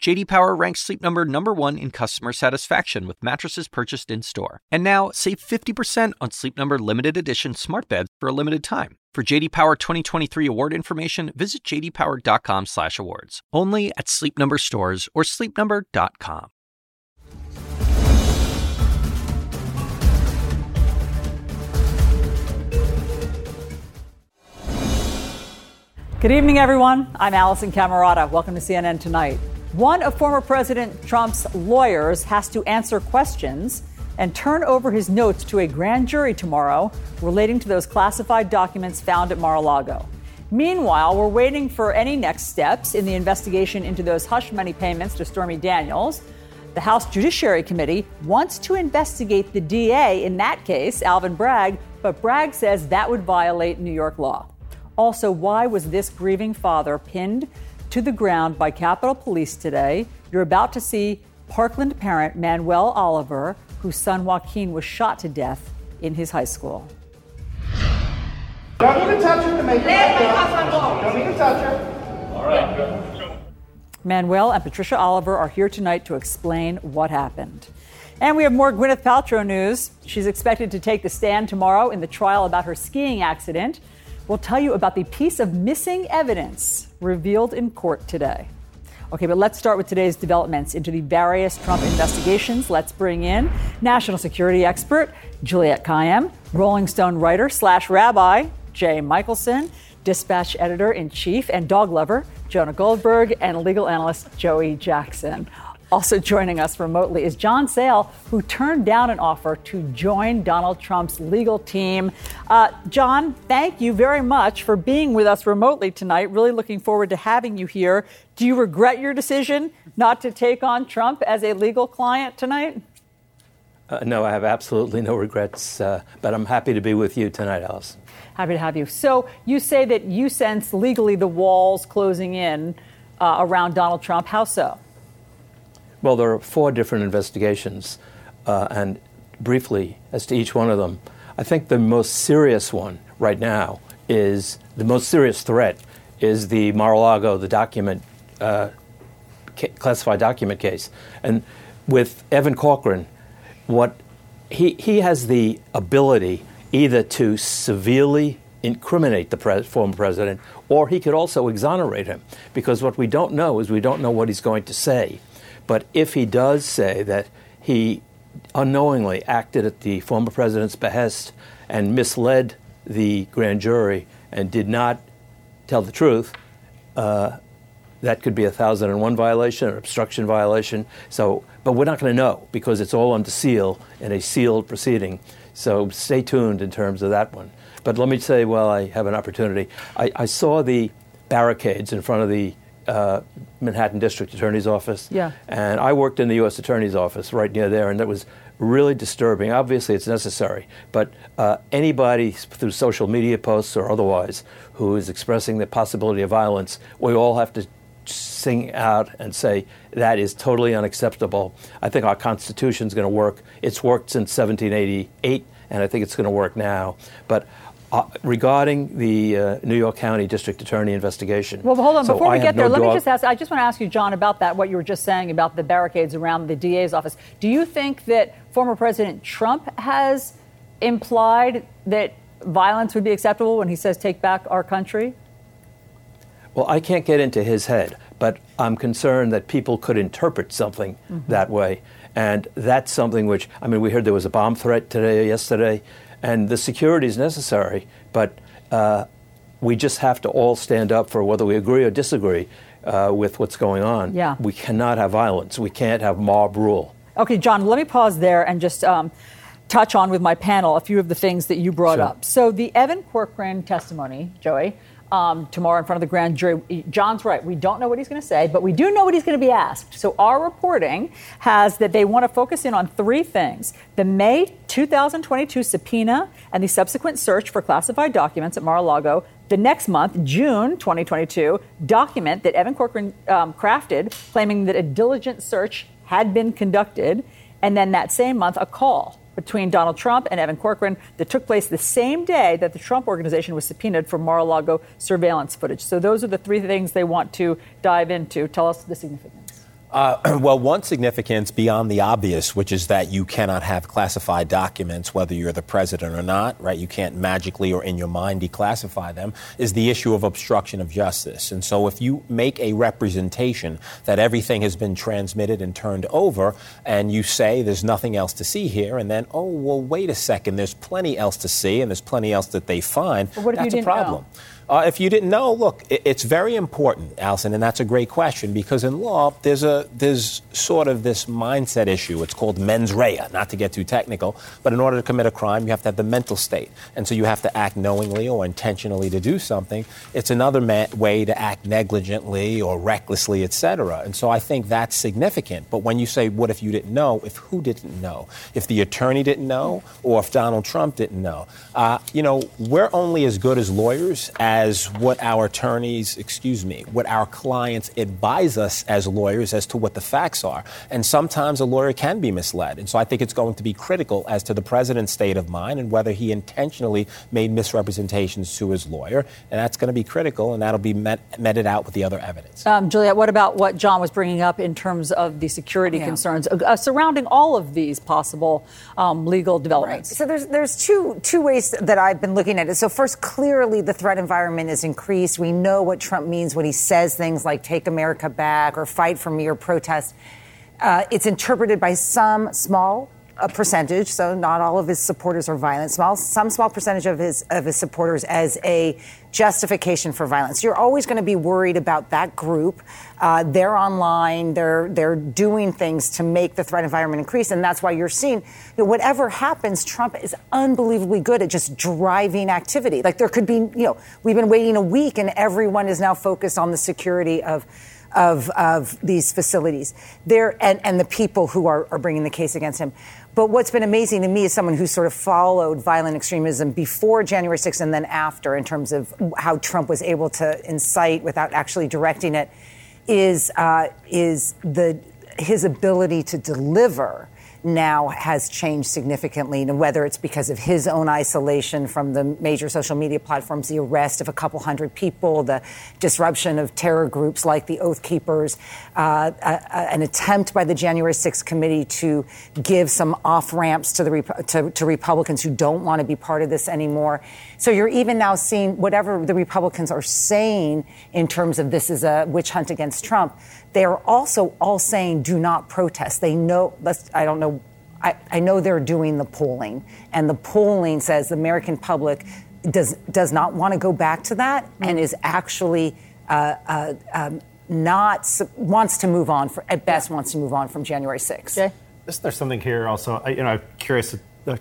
J.D. Power ranks Sleep Number #1 in customer satisfaction with mattresses purchased in-store. And now, save 50% on Sleep Number limited edition smart beds for a limited time. For J.D. Power 2023 award information, visit jdpower.com/awards. Only at Sleep Number stores or sleepnumber.com. Good evening, everyone. I'm Alisyn Camerota. Welcome to CNN Tonight. One of former President Trump's lawyers has to answer questions and turn over his notes to a grand jury tomorrow relating to those classified documents found at Mar-a-Lago. Meanwhile, we're waiting for any next steps in the investigation into those hush money payments to Stormy Daniels. The House Judiciary Committee wants to investigate the DA in that case, Alvin Bragg, but Bragg says that would violate New York law. Also, why was this grieving father pinned to the ground by Capitol Police today? You're about to see Parkland parent Manuel Oliver, whose son Joaquin was shot to death in his high school. Don't even touch her to make it right. Don't even touch her. All right, good. Manuel and Patricia Oliver are here tonight to explain what happened. And we have more Gwyneth Paltrow news. She's expected to take the stand tomorrow in the trial about her skiing accident. We'll tell you about the piece of missing evidence revealed in court today. Okay, but let's start with today's developments into the various Trump investigations. Let's bring in national security expert Juliette Kayyem, Rolling Stone writer / rabbi Jay Michelson, Dispatch editor-in-chief and dog lover Jonah Goldberg, and legal analyst Joey Jackson. Also joining us remotely is John Sale, who turned down an offer to join Donald Trump's legal team. John, thank you very much for being with us remotely tonight. Really looking forward to having you here. Do you regret your decision not to take on Trump as a legal client tonight? No, I have absolutely no regrets, but I'm happy to be with you tonight, Alice. Happy to have you. So you say that you sense legally the walls closing in around Donald Trump. How so? Well, there are 4 different investigations, and briefly as to each one of them, I think the most serious one right now is the most serious threat is the Mar-a-Lago, the document, classified document case. And with Evan Corcoran, what he has the ability either to severely incriminate the former president, or he could also exonerate him, because what we don't know is we don't know what he's going to say. But if he does say that he unknowingly acted at the former president's behest and misled the grand jury and did not tell the truth, that could be a 1001 violation or obstruction violation. So, but we're not going to know because it's all under seal in a sealed proceeding. So stay tuned in terms of that one. But let me say, while I have an opportunity, I saw the barricades in front of the Manhattan District Attorney's Office. Yeah. And I worked in the U.S. Attorney's Office right near there, and that was really disturbing. Obviously, it's necessary, but anybody through social media posts or otherwise who is expressing the possibility of violence, we all have to sing out and say, that is totally unacceptable. I think our Constitution's going to work. It's worked since 1788, and I think it's going to work now. But regarding the New York County District Attorney investigation. Well, hold on. Before we get there, I just want to ask you, John, about that, what you were just saying about the barricades around the DA's office. Do you think that former President Trump has implied that violence would be acceptable when he says, take back our country? Well, I can't get into his head, but I'm concerned that people could interpret something that way. And that's something which, I mean, we heard there was a bomb threat today or yesterday. And the security is necessary, but we just have to all stand up for whether we agree or disagree with what's going on. Yeah. We cannot have violence. We can't have mob rule. Okay, John, let me pause there and just touch on with my panel a few of the things that you brought up. So the Evan Corcoran testimony, Joey, tomorrow in front of the grand jury. John's right. We don't know what he's going to say, but we do know what he's going to be asked. So our reporting has that they want to focus in on 3 things: the May 2022 subpoena and the subsequent search for classified documents at Mar-a-Lago, the next month, June 2022, document that Evan Corcoran crafted claiming that a diligent search had been conducted. And then that same month, a call between Donald Trump and Evan Corcoran that took place the same day that the Trump Organization was subpoenaed for Mar-a-Lago surveillance footage. So those are the three things they want to dive into. Tell us the significance. Well, one significance beyond the obvious, which is that you cannot have classified documents, whether you're the president or not, right? You can't magically or in your mind declassify them, is the issue of obstruction of justice. And so if you make a representation that everything has been transmitted and turned over, and you say there's nothing else to see here, and then, oh, well, wait a second, there's plenty else to see, and there's plenty else that they find, that's a problem. If you didn't know, look, it's very important, Alison, and that's a great question, because in law, there's sort of this mindset issue. It's called mens rea, not to get too technical, but in order to commit a crime, you have to have the mental state. And so you have to act knowingly or intentionally to do something. It's another way to act negligently or recklessly, et cetera. And so I think that's significant. But when you say, what if you didn't know, if who didn't know, if the attorney didn't know, or if Donald Trump didn't know, we're only as good as lawyers as what our clients advise us as lawyers as to what the facts are. And sometimes a lawyer can be misled. And so I think it's going to be critical as to the president's state of mind and whether he intentionally made misrepresentations to his lawyer. And that's going to be critical, and that'll be meted out with the other evidence. Juliette, what about what John was bringing up in terms of the security concerns surrounding all of these possible legal developments? Right. So there's two ways that I've been looking at it. So first, clearly the threat environment is increased. We know what Trump means when he says things like take America back or fight for me or protest. It's interpreted by some small percentage, so not all of his supporters are violent, some small percentage of his supporters as a justification for violence. You're always going to be worried about that group. They're online. They're doing things to make the threat environment increase. And that's why you're seeing, whatever happens, Trump is unbelievably good at just driving activity. Like there could be, we've been waiting a week and everyone is now focused on the security of these facilities there and the people who are bringing the case against him. But what's been amazing to me is someone who sort of followed violent extremism before January 6th and then after in terms of how Trump was able to incite without actually directing it is his ability to deliver now has changed significantly. And whether it's because of his own isolation from the major social media platforms, the arrest of a couple hundred people, the disruption of terror groups like the Oath Keepers, an attempt by the January 6th committee to give some off-ramps to the Republicans who don't want to be part of this anymore. So you're even now seeing whatever the Republicans are saying in terms of this is a witch hunt against Trump, they are also all saying do not protest. They know, I know they're doing the polling, and the polling says the American public does not want to go back to that and is actually wants to move on from January 6th. Okay. Isn't there something here also? I'm curious.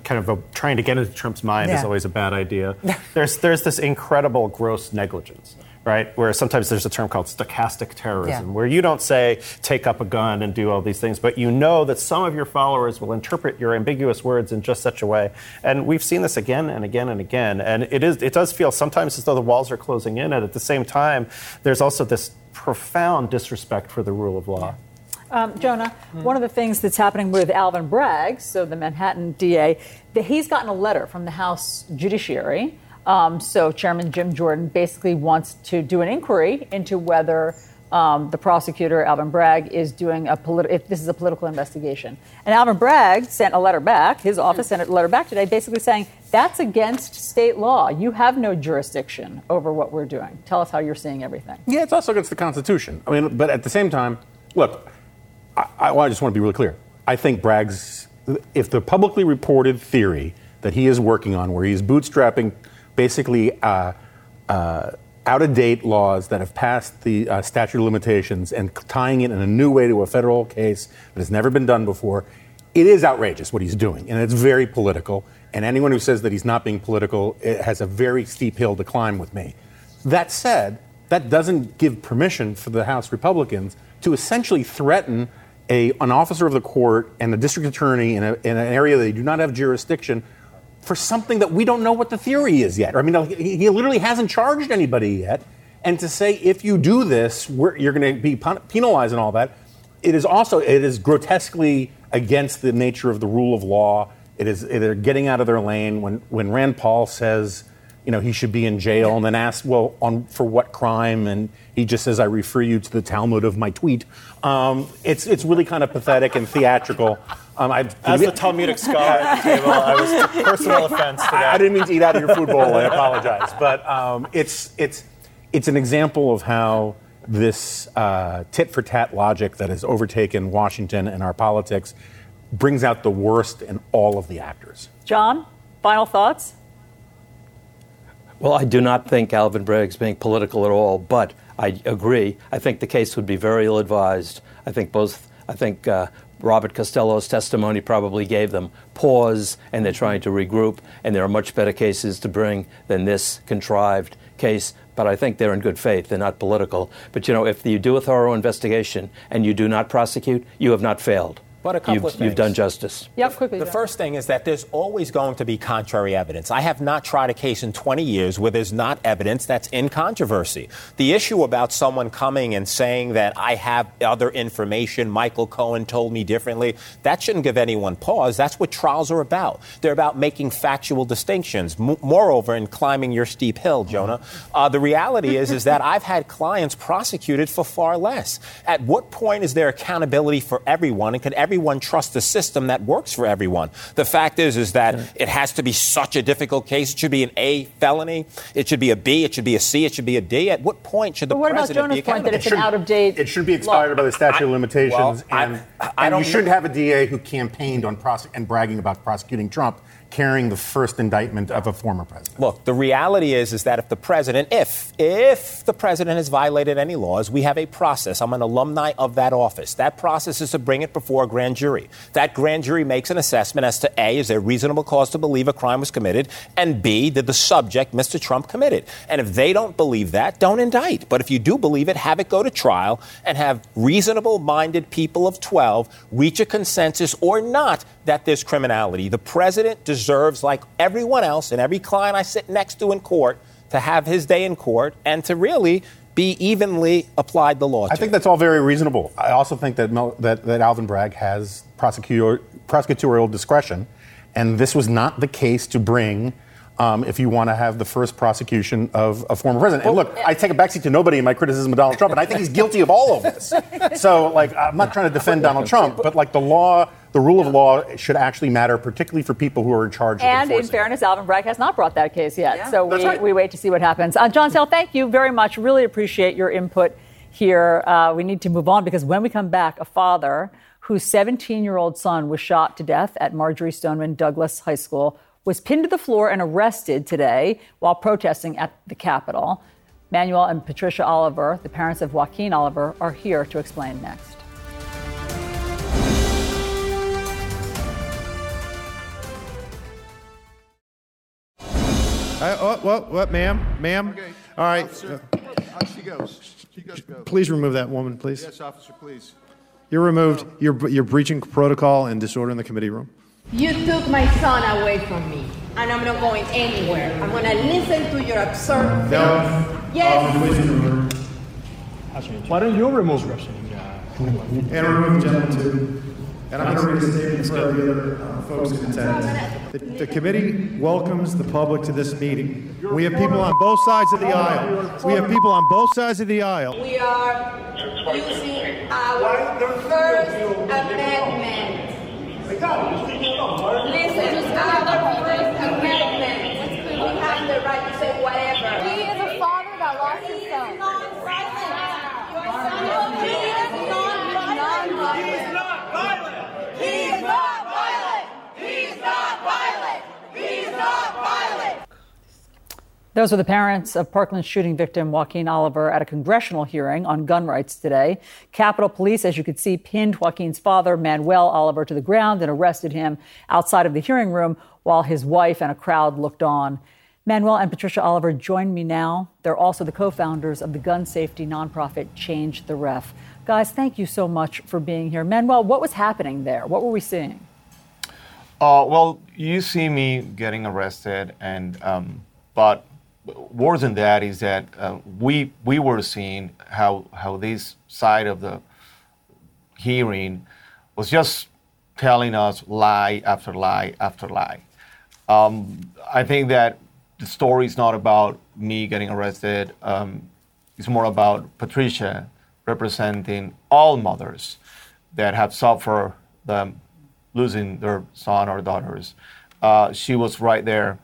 Kind of trying to get into Trump's mind is always a bad idea. There's this incredible gross negligence, right? Where sometimes there's a term called stochastic terrorism, where you don't say, take up a gun and do all these things, but you know that some of your followers will interpret your ambiguous words in just such a way. And we've seen this again and again and again. And it does feel sometimes as though the walls are closing in. And at the same time, there's also this profound disrespect for the rule of law. Jonah, one of the things that's happening with Alvin Bragg, so the Manhattan DA, that he's gotten a letter from the House Judiciary. So Chairman Jim Jordan basically wants to do an inquiry into whether the prosecutor, Alvin Bragg, is doing if this is a political investigation. And Alvin Bragg sent a letter back, his office sent a letter back today, basically saying that's against state law. You have no jurisdiction over what we're doing. Tell us how you're seeing everything. Yeah, it's also against the Constitution. I mean, but at the same time, look, I just want to be really clear. I think Bragg's, if the publicly reported theory that he is working on, where he's bootstrapping basically out-of-date laws that have passed the statute of limitations and tying it in a new way to a federal case that has never been done before, it is outrageous what he's doing, and it's very political. And anyone who says that he's not being political has a very steep hill to climb with me. That said, that doesn't give permission for the House Republicans to essentially threaten an officer of the court and the district attorney in an area they do not have jurisdiction for something that we don't know what the theory is yet. I mean, he literally hasn't charged anybody yet. And to say, if you do this, you're going to be penalized and all that, it is grotesquely against the nature of the rule of law. It is, they're getting out of their lane. When Rand Paul says, you know, he should be in jail and then asked, well, for what crime? And he just says, I refer you to the Talmud of my tweet. It's really kind of pathetic and theatrical. As a Talmudic scholar at the table, I was personal offense to that. I didn't mean to eat out of your food bowl. I apologize. But it's an example of how this tit-for-tat logic that has overtaken Washington and our politics brings out the worst in all of the actors. John, final thoughts? Well, I do not think Alvin Bragg's being political at all, but I agree. I think the case would be very ill-advised. I think Robert Costello's testimony probably gave them pause, and they're trying to regroup, and there are much better cases to bring than this contrived case. But I think they're in good faith. They're not political. But, you know, if you do a thorough investigation and you do not prosecute, you have not failed. But a couple of things. You've done justice. Yep, quickly. The first thing is that there's always going to be contrary evidence. I have not tried a case in 20 years where there's not evidence that's in controversy. The issue about someone coming and saying that I have other information, Michael Cohen told me differently, that shouldn't give anyone pause. That's what trials are about. They're about making factual distinctions. Moreover, in climbing your steep hill, Jonah, the reality is that I've had clients prosecuted for far less. At what point is there accountability for everyone, and can everyone trusts the system that works for everyone? The fact is that it has to be such a difficult case. It should be an A felony. It should be a B. It should be a C. It should be a D. At what point should the president be accountable? What about Jonah's point that it's an out-of-date? It should be expired by the statute of limitations. You shouldn't have a DA who campaigned on bragging about prosecuting Trump, carrying the first indictment of a former president. Look, the reality is that if the president has violated any laws, we have a process. I'm an alumni of that office. That process is to bring it before a grand jury. That grand jury makes an assessment as to A, is there reasonable cause to believe a crime was committed, and B, did the subject, Mr. Trump, commit it? And if they don't believe that, don't indict. But if you do believe it, have it go to trial and have reasonable-minded people of 12 reach a consensus or not that there's criminality. The president deserves, like everyone else and every client I sit next to in court, to have his day in court and to really be evenly applied the law to. I think that's all very reasonable. I also think that Alvin Bragg has prosecutorial discretion, and this was not the case to bring if you want to have the first prosecution of a former president. And look, I take a backseat to nobody in my criticism of Donald Trump, and I think he's guilty of all of this. So, I'm not trying to defend Donald Trump, but, the law, the rule of law should actually matter, particularly for people who are in charge of enforcement. And in fairness, Alvin Bragg has not brought that case yet. Yeah. So we wait to see what happens. John Sale, thank you very much. Really appreciate your input here. We need to move on because when we come back, a father whose 17-year-old son was shot to death at Marjory Stoneman Douglas High School was pinned to the floor and arrested today while protesting at the Capitol. Manuel and Patricia Oliver, the parents of Joaquin Oliver, are here to explain next. What, ma'am? Ma'am? Okay. All right. Officer, she goes. Please remove that woman, please. Yes, officer, please. You're removed. No. You're breaching protocol and disorder in the committee room. You took my son away from me, and I'm not going anywhere. I'm going to listen to your absurd things. No. Yes. Why don't you remove her? And remove gentleman too. And I'm going to read a statement for the other folks in attendance. The committee welcomes the public to this meeting. We have people on both sides of the aisle. We are using our First Amendment. Listen, our First Amendment. We have the right to say whatever. He is a father that lost his son. He is non-violent. He is not violent. Those are the parents of Parkland shooting victim Joaquin Oliver at a congressional hearing on gun rights today. Capitol Police, as you could see, pinned Joaquin's father, Manuel Oliver, to the ground and arrested him outside of the hearing room while his wife and a crowd looked on. Manuel and Patricia Oliver join me now. They're also the co-founders of the gun safety nonprofit Change the Ref. Guys, thank you so much for being here. Manuel, what was happening there? What were we seeing? Well, you see me getting arrested, and but worse than that is that we were seeing how this side of the hearing was just telling us lie after lie after lie. I think that the story is not about me getting arrested. It's more about Patricia representing all mothers that have suffered the losing their son or daughters. She was right there,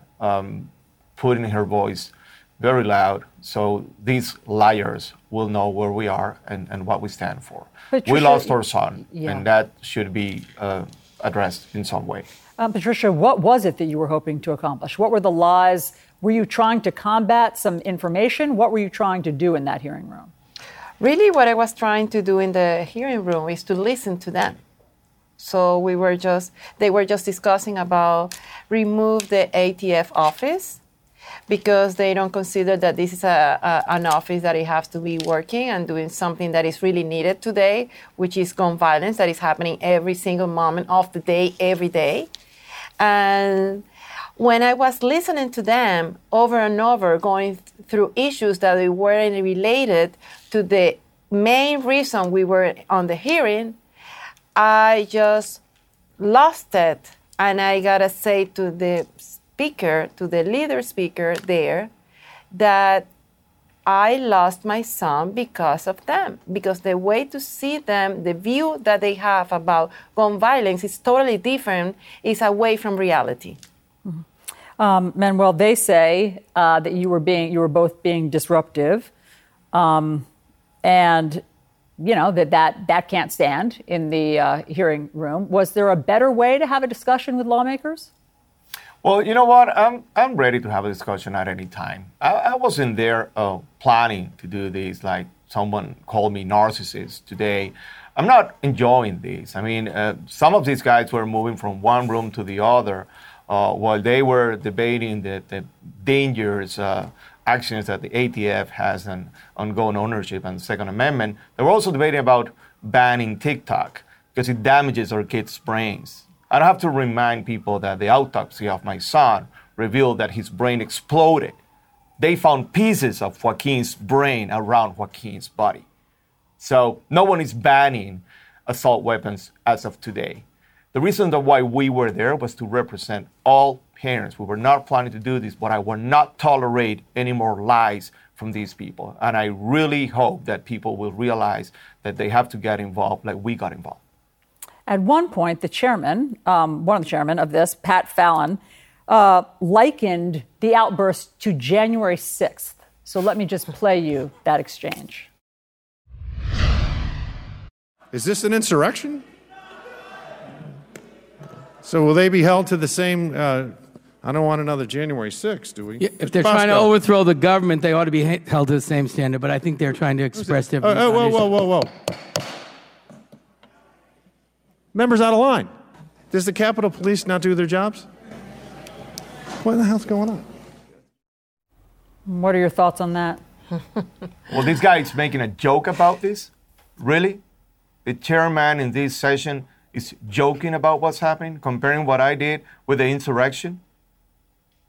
putting her voice very loud, so these liars will know where we are and what we stand for. Patricia, we lost our son, and that should be addressed in some way. Patricia, what was it that you were hoping to accomplish? What were the lies? Were you trying to combat some information? What were you trying to do in that hearing room? Really, what I was trying to do in the hearing room is to listen to them. So they were just discussing about remove the ATF office because they don't consider that this is an office that it has to be working and doing something that is really needed today, which is gun violence that is happening every single moment of the day, every day. And when I was listening to them over and over, going through issues that they weren't related to the main reason we were on the hearing, I just lost it, and I gotta say to the speaker, to the leader speaker there, that I lost my son because of them, because the way to see them, the view that they have about gun violence is totally different, is away from reality. Mm-hmm. Manuel, they say that you were both being disruptive, and you know, that can't stand in the hearing room. Was there a better way to have a discussion with lawmakers? Well, you know what? I'm ready to have a discussion at any time. I wasn't there planning to do this, like someone called me narcissist today. I'm not enjoying this. I mean, some of these guys were moving from one room to the other while they were debating the dangers actions that the ATF has on ongoing ownership and the Second Amendment. They were also debating about banning TikTok because it damages our kids' brains. I don't have to remind people that the autopsy of my son revealed that his brain exploded. They found pieces of Joaquin's brain around Joaquin's body. So no one is banning assault weapons as of today. The reason that why we were there was to represent all parents. We were not planning to do this, but I will not tolerate any more lies from these people. And I really hope that people will realize that they have to get involved like we got involved. At one point, the chairman, one of the chairmen of this, Pat Fallon, likened the outburst to January 6th. So let me just play you that exchange. Is this an insurrection? So will they be held to the same? I don't want another January 6th, do we? Yeah, if they're trying to overthrow the government, they ought to be held to the same standard. But I think they're trying to express their... Whoa. Members out of line. Does the Capitol Police not do their jobs? What the hell's going on? What are your thoughts on that? Well, this guy is making a joke about this? Really? The chairman in this session is joking about what's happening, comparing what I did with the insurrection?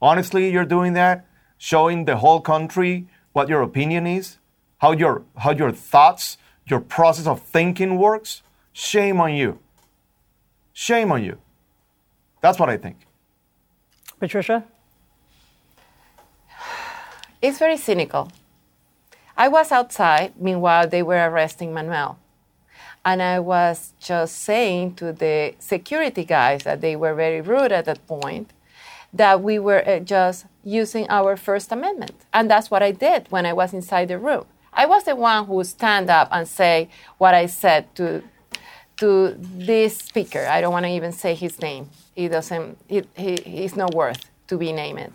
Honestly, you're doing that? Showing the whole country what your opinion is? How your thoughts, your process of thinking works? Shame on you. Shame on you. That's what I think. Patricia? It's very cynical. I was outside, meanwhile they were arresting Manuel. And I was just saying to the security guys that they were very rude at that point, that we were just using our First Amendment. And that's what I did when I was inside the room. I was the one who stand up and say what I said to this speaker. I don't want to even say his name. He's not worth to be named.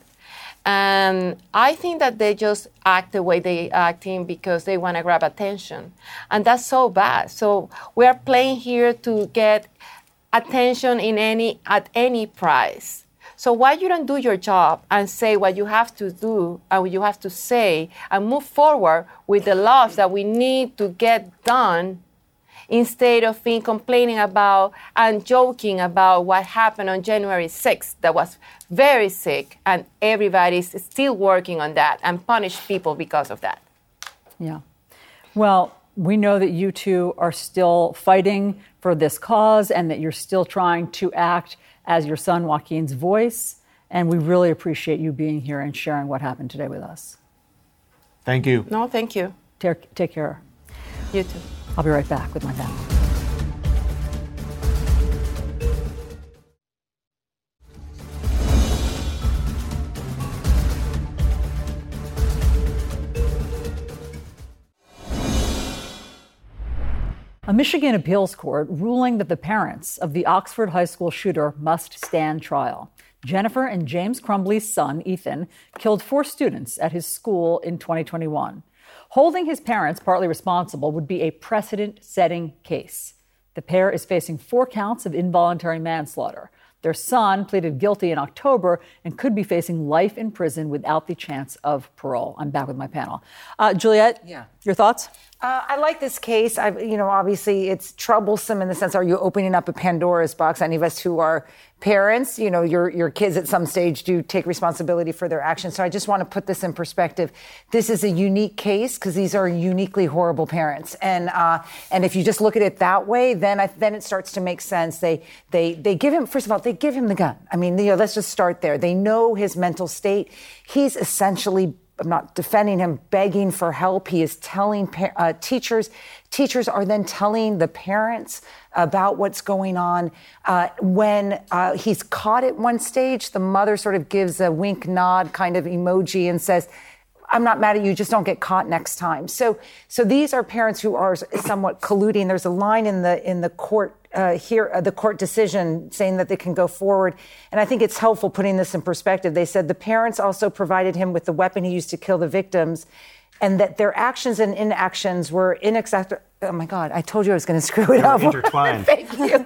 And I think that they just act the way they're acting because they want to grab attention. And that's so bad. So we're playing here to get attention at any price. So why you don't do your job and say what you have to do and what you have to say and move forward with the laws that we need to get done instead of being complaining about and joking about what happened on January 6th that was very sick, and everybody's still working on that and punish people because of that. Yeah. Well, we know that you two are still fighting for this cause and that you're still trying to act as your son Joaquin's voice. And we really appreciate you being here and sharing what happened today with us. Thank you. No, thank you. Take care. You too. I'll be right back with my family. A Michigan appeals court ruling that the parents of the Oxford High School shooter must stand trial. Jennifer and James Crumbley's son, Ethan, killed four students at his school in 2021. Holding his parents partly responsible would be a precedent-setting case. The pair is facing four counts of involuntary manslaughter. Their son pleaded guilty in October and could be facing life in prison without the chance of parole. I'm back with my panel. Juliette, your thoughts? I like this case. Obviously, it's troublesome in the sense, are you opening up a Pandora's box? Any of us who are parents, you know, your kids at some stage do take responsibility for their actions. So I just want to put this in perspective. This is a unique case because these are uniquely horrible parents. And if you just look at it that way, then it starts to make sense. They give him the gun. I mean, let's just start there. They know his mental state. He's essentially, I'm not defending him, begging for help. He is telling teachers. Teachers are then telling the parents about what's going on. When he's caught at one stage, the mother sort of gives a wink, nod, kind of emoji and says, I'm not mad at you, just don't get caught next time. So these are parents who are somewhat colluding. There's a line in the court the court decision saying that they can go forward. And I think it's helpful putting this in perspective. They said the parents also provided him with the weapon he used to kill the victims, and that their actions and inactions were inexactable. Oh, my God, I told you I was going to screw it up. Intertwined. Thank you.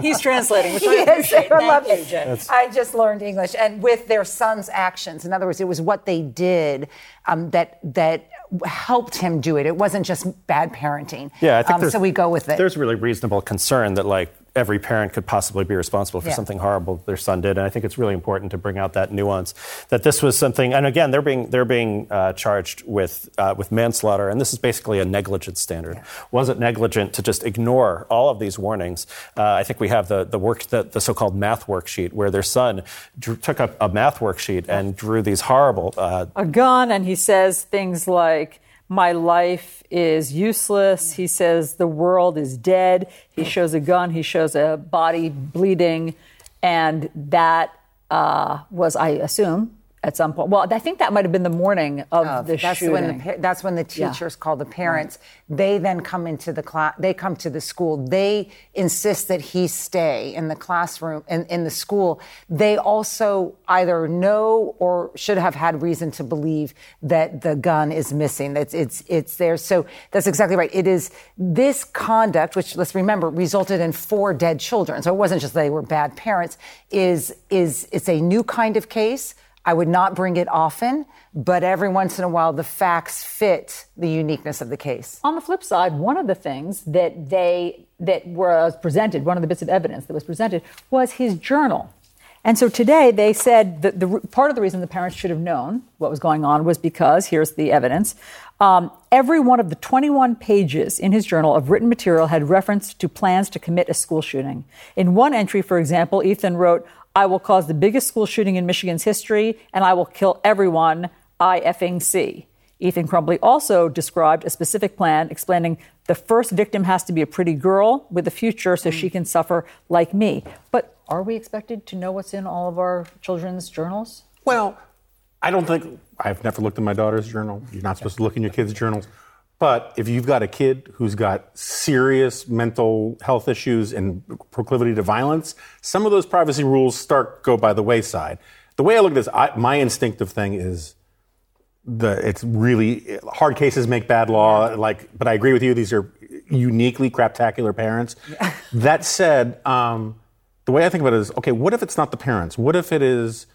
He's translating, which I appreciate. I love it. I just learned English. And with their son's actions. In other words, it was what they did that helped him do it. It wasn't just bad parenting. Yeah, I think so we go with it. There's really reasonable concern that, every parent could possibly be responsible for something horrible their son did. And I think it's really important to bring out that nuance, that this was something, and again, they're being charged with manslaughter, and this is basically a negligence standard. Yeah. Was it negligent to just ignore all of these warnings? I think we have the so-called math worksheet, where their son took up a math worksheet and drew these horrible... a gun, and he says things like, my life is useless. He says the world is dead. He shows a gun. He shows a body bleeding. And that was, I assume, at some point. Well, I think that might have been the morning of the shooting. That's when the teachers call the parents. Right. They then come into the class. They come to the school. They insist that he stay in the classroom and in the school. They also either know or should have had reason to believe that the gun is missing. That it's there. So that's exactly right. It is this conduct, which, let's remember, resulted in four dead children. So it wasn't just they were bad parents. It's a new kind of case. I would not bring it often, but every once in a while, the facts fit the uniqueness of the case. On the flip side, one of the things one of the bits of evidence that was presented was his journal. And so today they said that the part of the reason the parents should have known what was going on was because, here's the evidence, every one of the 21 pages in his journal of written material had reference to plans to commit a school shooting. In one entry, for example, Ethan wrote, I will cause the biggest school shooting in Michigan's history, and I will kill everyone I effing see. Ethan Crumbley also described a specific plan, explaining the first victim has to be a pretty girl with a future so she can suffer like me. But are we expected to know what's in all of our children's journals? Well, I've never looked in my daughter's journal. You're not supposed to look in your kids' journals. But if you've got a kid who's got serious mental health issues and proclivity to violence, some of those privacy rules go by the wayside. The way I look at this, my instinctive thing is it's really hard cases make bad law. But I agree with you; these are uniquely craptacular parents. Yeah. That said, the way I think about it is, okay, what if it's not the parents? What if it is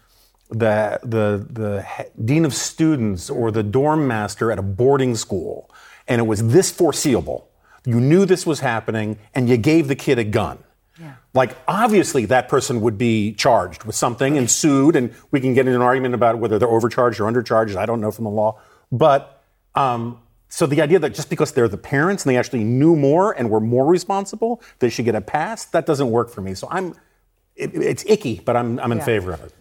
the dean of students or the dorm master at a boarding school? And it was this foreseeable you knew this was happening, and you gave the kid a gun. Yeah. Like, obviously, that person would be charged with something and sued, and we can get into an argument about whether they're overcharged or undercharged. I don't know from the law. But so the idea that just because they're the parents and they actually knew more and were more responsible, they should get a pass, that doesn't work for me. So it's icky, but I'm in favor of it.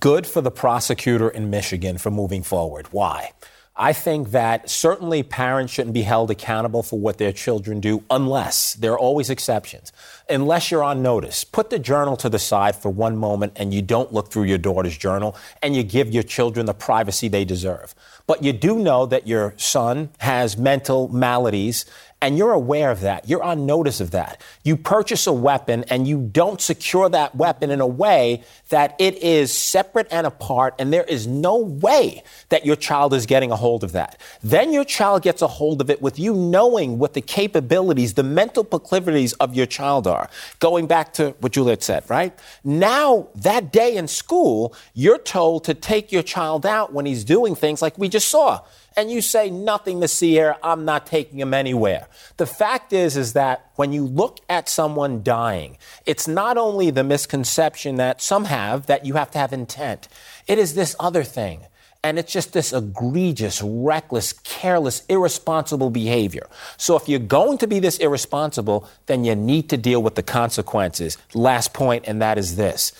Good for the prosecutor in Michigan for moving forward. Why? I think that certainly parents shouldn't be held accountable for what their children do, unless there are always exceptions, unless you're on notice. Put the journal to the side for one moment and you don't look through your daughter's journal and you give your children the privacy they deserve. But you do know that your son has mental maladies and you're aware of that. You're on notice of that. You purchase a weapon and you don't secure that weapon in a way that it is separate and apart, and there is no way that your child is getting a hold of that. Then your child gets a hold of it with you knowing what the capabilities, the mental proclivities of your child are. Going back to what Juliette said, right? Now, that day in school, you're told to take your child out when he's doing things like we just saw. And you say, nothing, Miss Sierra, I'm not taking him anywhere. The fact is that when you look at someone dying, it's not only the misconception that some have that you have to have intent. It is this other thing. And it's just this egregious, reckless, careless, irresponsible behavior. So if you're going to be this irresponsible, then you need to deal with the consequences. Last point, and that is this.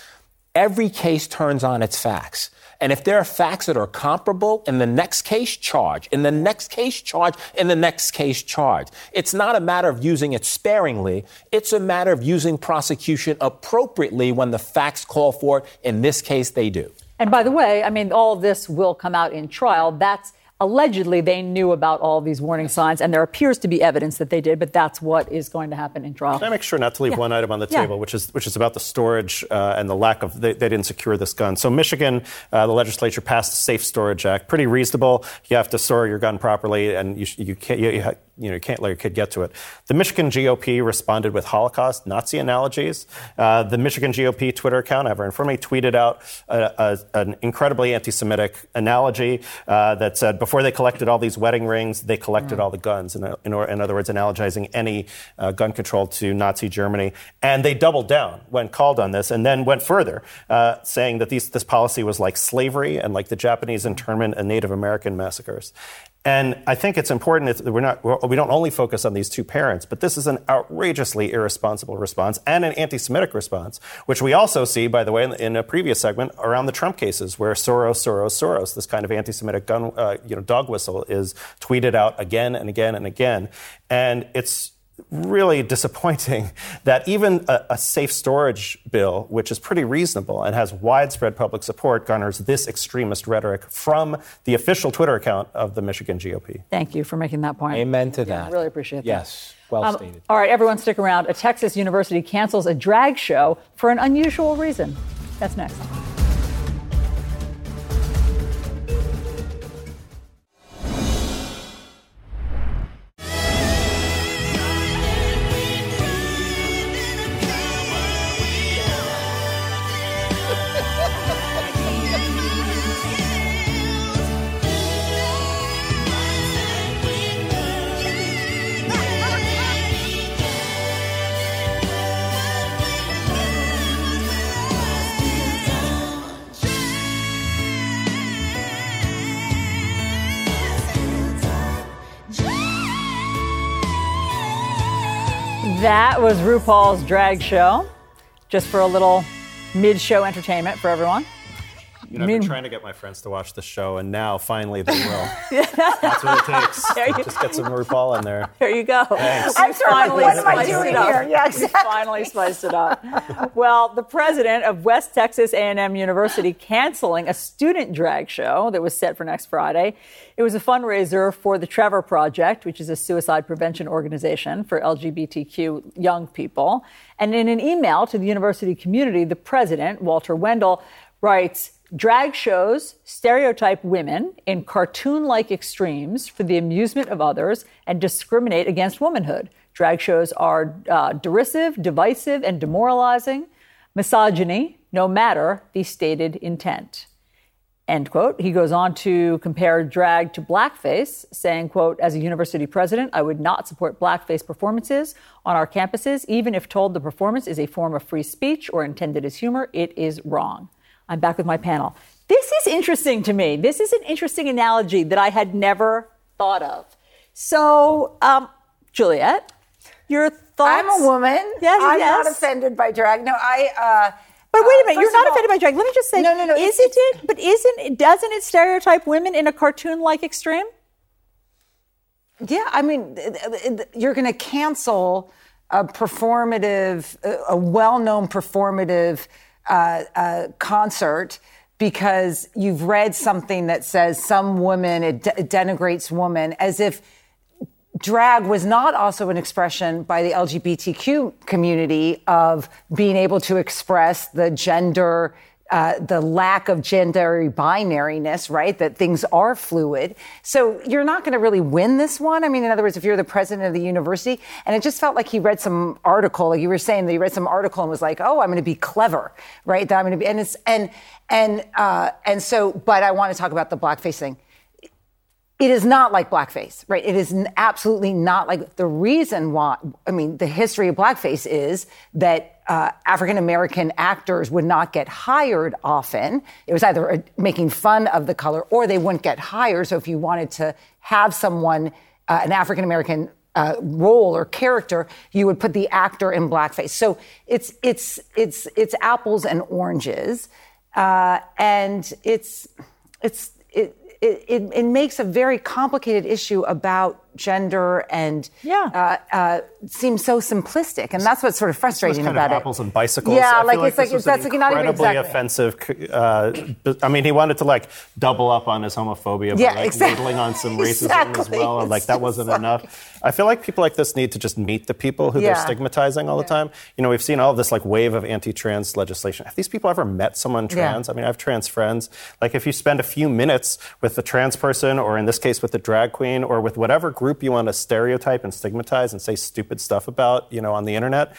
Every case turns on its facts. And if there are facts that are comparable, in the next case, charge. In the next case, charge. In the next case, charge. It's not a matter of using it sparingly. It's a matter of using prosecution appropriately when the facts call for it. In this case, they do. And by the way, I mean, all of this will come out in trial. That's allegedly they knew about all these warning signs, and there appears to be evidence that they did, but that's what is going to happen in trial. Can I make sure not to leave one item on the table, which is about the storage and the lack of, they didn't secure this gun. So Michigan, the legislature passed the Safe Storage Act. Pretty reasonable. You have to store your gun properly, and you can't let your kid get to it. The Michigan GOP responded with Holocaust, Nazi analogies. The Michigan GOP Twitter account, I have her in front of me, tweeted out an incredibly anti-Semitic analogy that said, before they collected all these wedding rings, they collected all the guns. In other words, analogizing any gun control to Nazi Germany. And they doubled down when called on this, and then went further, saying that this policy was like slavery and like the Japanese internment and Native American massacres. And I think it's important that we don't only focus on these two parents, but this is an outrageously irresponsible response and an anti-Semitic response, which we also see, by the way, in a previous segment around the Trump cases, where Soros, this kind of anti-Semitic gun, dog whistle is tweeted out again and again and again. And it's really disappointing that even a safe storage bill, which is pretty reasonable and has widespread public support, garners this extremist rhetoric from the official Twitter account of the Michigan GOP. Thank you for making that point. Amen to that. I really appreciate that. Yes, well stated. All right, everyone stick around. A Texas university cancels a drag show for an unusual reason. That's next. That was RuPaul's drag show, just for a little mid-show entertainment for everyone. I've been trying to get my friends to watch the show, and now, finally, they will. That's what it takes. Just get some RuPaul in there. There you go. Thanks. I'm sure, what am I doing here? Yeah, exactly. We finally spiced it up. Well, the president of West Texas A&M University canceling a student drag show that was set for next Friday. It was a fundraiser for the Trevor Project, which is a suicide prevention organization for LGBTQ young people. And in an email to the university community, the president, Walter Wendell, writes, "Drag shows stereotype women in cartoon-like extremes for the amusement of others and discriminate against womanhood. Drag shows are derisive, divisive, and demoralizing. Misogyny, no matter the stated intent." End quote. He goes on to compare drag to blackface, saying, quote, as a university president, I would not support blackface performances on our campuses. Even if told the performance is a form of free speech or intended as humor, it is wrong. I'm back with my panel. This is interesting to me. This is an interesting analogy that I had never thought of. So, Juliette, your thoughts? I'm a woman. Yes, I'm not offended by drag. No, But wait a minute, you're not offended by drag. Let me just say, no, doesn't it stereotype women in a cartoon-like extreme? Yeah, I mean, you're going to cancel a well-known performative concert because you've read something that says some woman, it denigrates woman, as if drag was not also an expression by the LGBTQ community of being able to express the gender, the lack of gender binariness, right? That things are fluid. So you're not going to really win this one. I mean, in other words, if you're the president of the university, and it just felt like he read some article, like you were saying that he read some article and was like, oh, I'm going to be clever, right? That I'm going to be, but I want to talk about the blackface thing. It is not like blackface, right? It is absolutely not like the reason why. I mean, the history of blackface is that African-American actors would not get hired often. It was either making fun of the color or they wouldn't get hired. So if you wanted to have someone, an African-American role or character, you would put the actor in blackface. So it's apples and oranges. It makes a very complicated issue about gender and seems so simplistic. And that's what's sort of frustrating about it. Apples and bicycles. Yeah, I feel like not even exactly. Offensive. I mean, he wanted to double up on his homophobia by needling on some racism as well. And that wasn't enough. I feel like people like this need to just meet the people who they're stigmatizing all the time. You know, we've seen all of this wave of anti-trans legislation. Have these people ever met someone trans? Yeah. I mean, I have trans friends. If you spend a few minutes with a trans person, or in this case with a drag queen, or with whatever group you want to stereotype and stigmatize and say stupid stuff about, on the internet,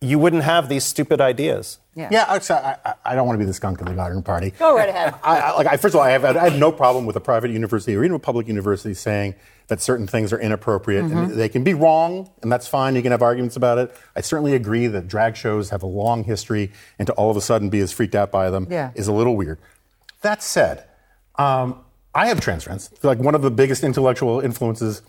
you wouldn't have these stupid ideas. I don't want to be the skunk of the garden party. Go right ahead. First of all, I have no problem with a private university or even a public university saying that certain things are inappropriate. Mm-hmm. And they can be wrong, and that's fine. You can have arguments about it. I certainly agree that drag shows have a long history, and to all of a sudden be as freaked out by them is a little weird. That said, I have trans friends. One of the biggest intellectual influences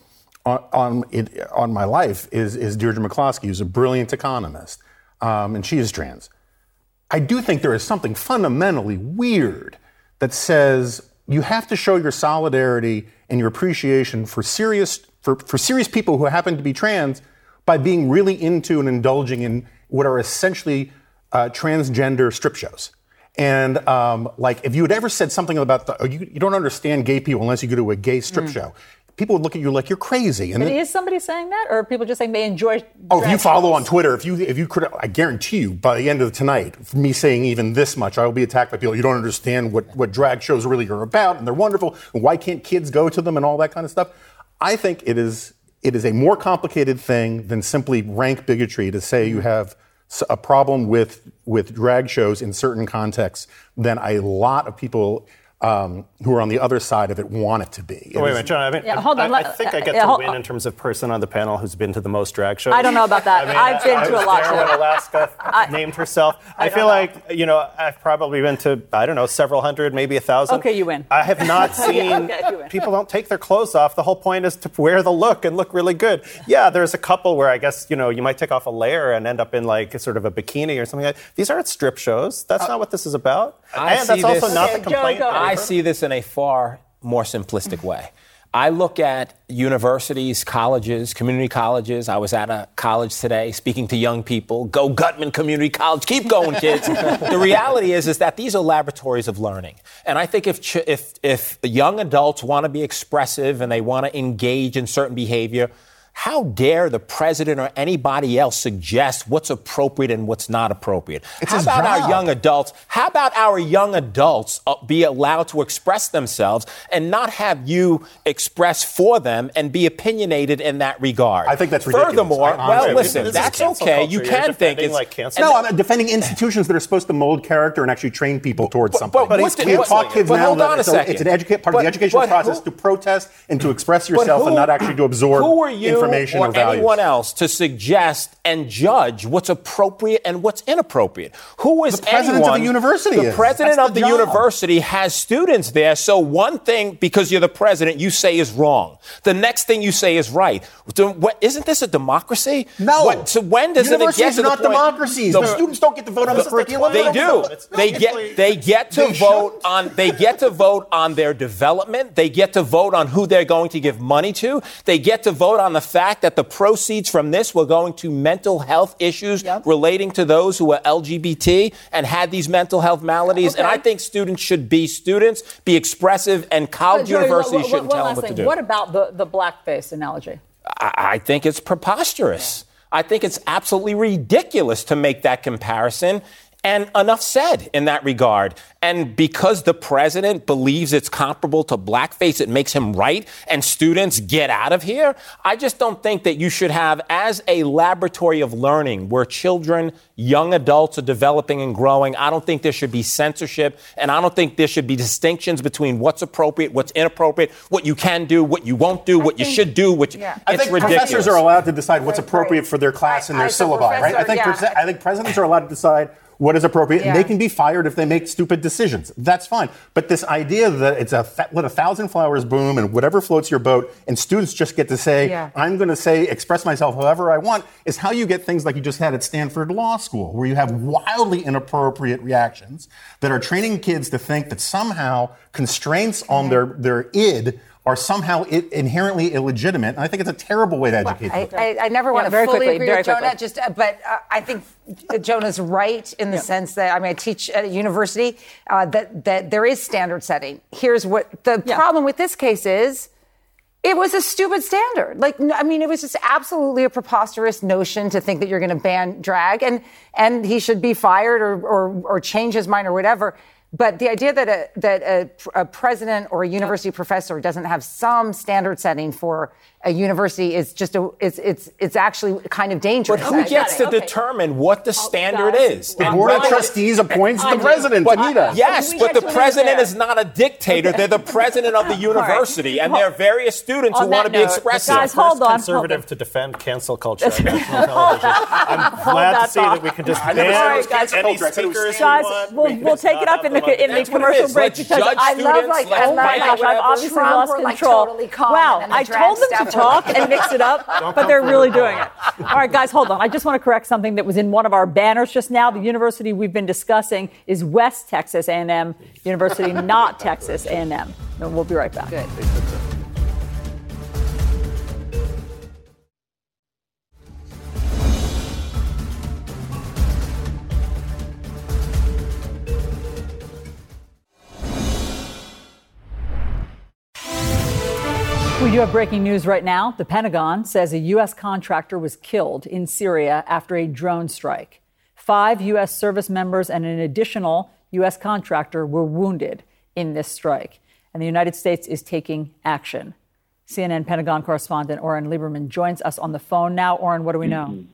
on my life is Deirdre McCloskey, who's a brilliant economist, and she is trans. I do think there is something fundamentally weird that says you have to show your solidarity and your appreciation for serious people who happen to be trans by being really into and indulging in what are essentially transgender strip shows. And if you had ever said something about you don't understand gay people unless you go to a gay strip show. People would look at you like you're crazy. And is somebody saying that, or are people just saying they enjoy? Oh, if you follow on Twitter, if you could, I guarantee you, by the end of tonight, for me saying even this much, I will be attacked by people. You don't understand what drag shows really are about, and they're wonderful. And why can't kids go to them and all that kind of stuff? I think it is a more complicated thing than simply rank bigotry to say you have a problem with drag shows in certain contexts than a lot of people. Who are on the other side of it want it to be. Wait a minute, John. I think I get to win in terms of person on the panel who's been to the most drag shows. I don't know about that. I've been to a lot of them. When Alaska named herself. I feel I've probably been to, several hundred, maybe 1,000. Okay, you win. I have not seen, people don't take their clothes off. The whole point is to wear the look and look really good. Yeah, there's a couple where I guess, you might take off a layer and end up in sort of a bikini or something like that. These aren't strip shows. That's not what this is about. And that's also not the complaint. I see this in a far more simplistic way. I look at universities, colleges, community colleges. I was at a college today speaking to young people. Go Gutman Community College. Keep going, kids. The reality is that these are laboratories of learning. And I think if young adults want to be expressive and they want to engage in certain behavior, How dare the president or anybody else suggest what's appropriate and what's not appropriate? How about our young adults? How about our young adults be allowed to express themselves and not have you express for them and be opinionated in that regard? I think that's ridiculous. Furthermore, well, listen, that's okay. You can think it's like cancel. No, I'm defending institutions that are supposed to mold character and actually train people towards something. But we taught kids now that it's an part of the educational process to protest and to express yourself and not actually to absorb information. Or anyone else to suggest and judge what's appropriate and what's inappropriate. Who is the president of the university? The president of the university has students there. So one thing, because you're the president, you say is wrong. The next thing you say is right. Isn't this a democracy? No. So when does it get to the point? Universities are not democracies. The students don't get to vote on the curriculum. They do. They get to vote on their development. They get to vote on who they're going to give money to. They get to vote on the fact that the proceeds from this were going to mental health issues relating to those who were LGBT and had these mental health maladies. Okay. And I think students should be students, be expressive, and college universities shouldn't tell them what to do. What about the blackface analogy? I think it's preposterous. Yeah. I think it's absolutely ridiculous to make that comparison. And enough said in that regard. And because the president believes it's comparable to blackface, it makes him right, and students get out of here. I just don't think that you should have, as a laboratory of learning where children, young adults are developing and growing, I don't think there should be censorship, and I don't think there should be distinctions between what's appropriate, what's inappropriate, what you can do, what you won't do, what you should do. I think ridiculous. Professors are allowed to decide what's appropriate for their class and their syllabi, right? I think presidents are allowed to decide what is appropriate, and they can be fired if they make stupid decisions. That's fine. But this idea that it's let a thousand flowers bloom and whatever floats your boat, and students just get to say, I'm going to express myself however I want, is how you get things like you just had at Stanford Law School, where you have wildly inappropriate reactions that are training kids to think that somehow constraints on their id are somehow inherently illegitimate. And I think it's a terrible way to educate people. I never want to fully agree with Jonah, but I think Jonah's right in the sense that, I teach at a university that there is standard setting. Here's what the problem with this case is. It was a stupid standard. It was just absolutely a preposterous notion to think that you're going to ban drag and he should be fired or change his mind or whatever. But the idea that a president or a university professor doesn't have some standard setting for a university is it's actually kind of dangerous. But who gets to determine what the standard is? The board of trustees appoints the president. Yes, but the president is not a dictator. They're the president of the university, and there are various students who want to be expressive. Guys, hold on. Conservative to defend cancel culture on national television. I'm glad to see that we can just ban any speakers. Guys, we'll take it up in the commercial break because I love I've obviously lost control. Wow, I told them to talk and mix it up, but they're really doing it. All right, guys, hold on. I just want to correct something that was in one of our banners just now. The university we've been discussing is West Texas A&M University, not Texas A&M. And we'll be right back. Good. We do have breaking news right now. The Pentagon says a U.S. contractor was killed in Syria after a drone strike. 5 U.S. service members and an additional U.S. contractor were wounded in this strike. And the United States is taking action. CNN Pentagon correspondent Oren Lieberman joins us on the phone now. Oren, what do we know?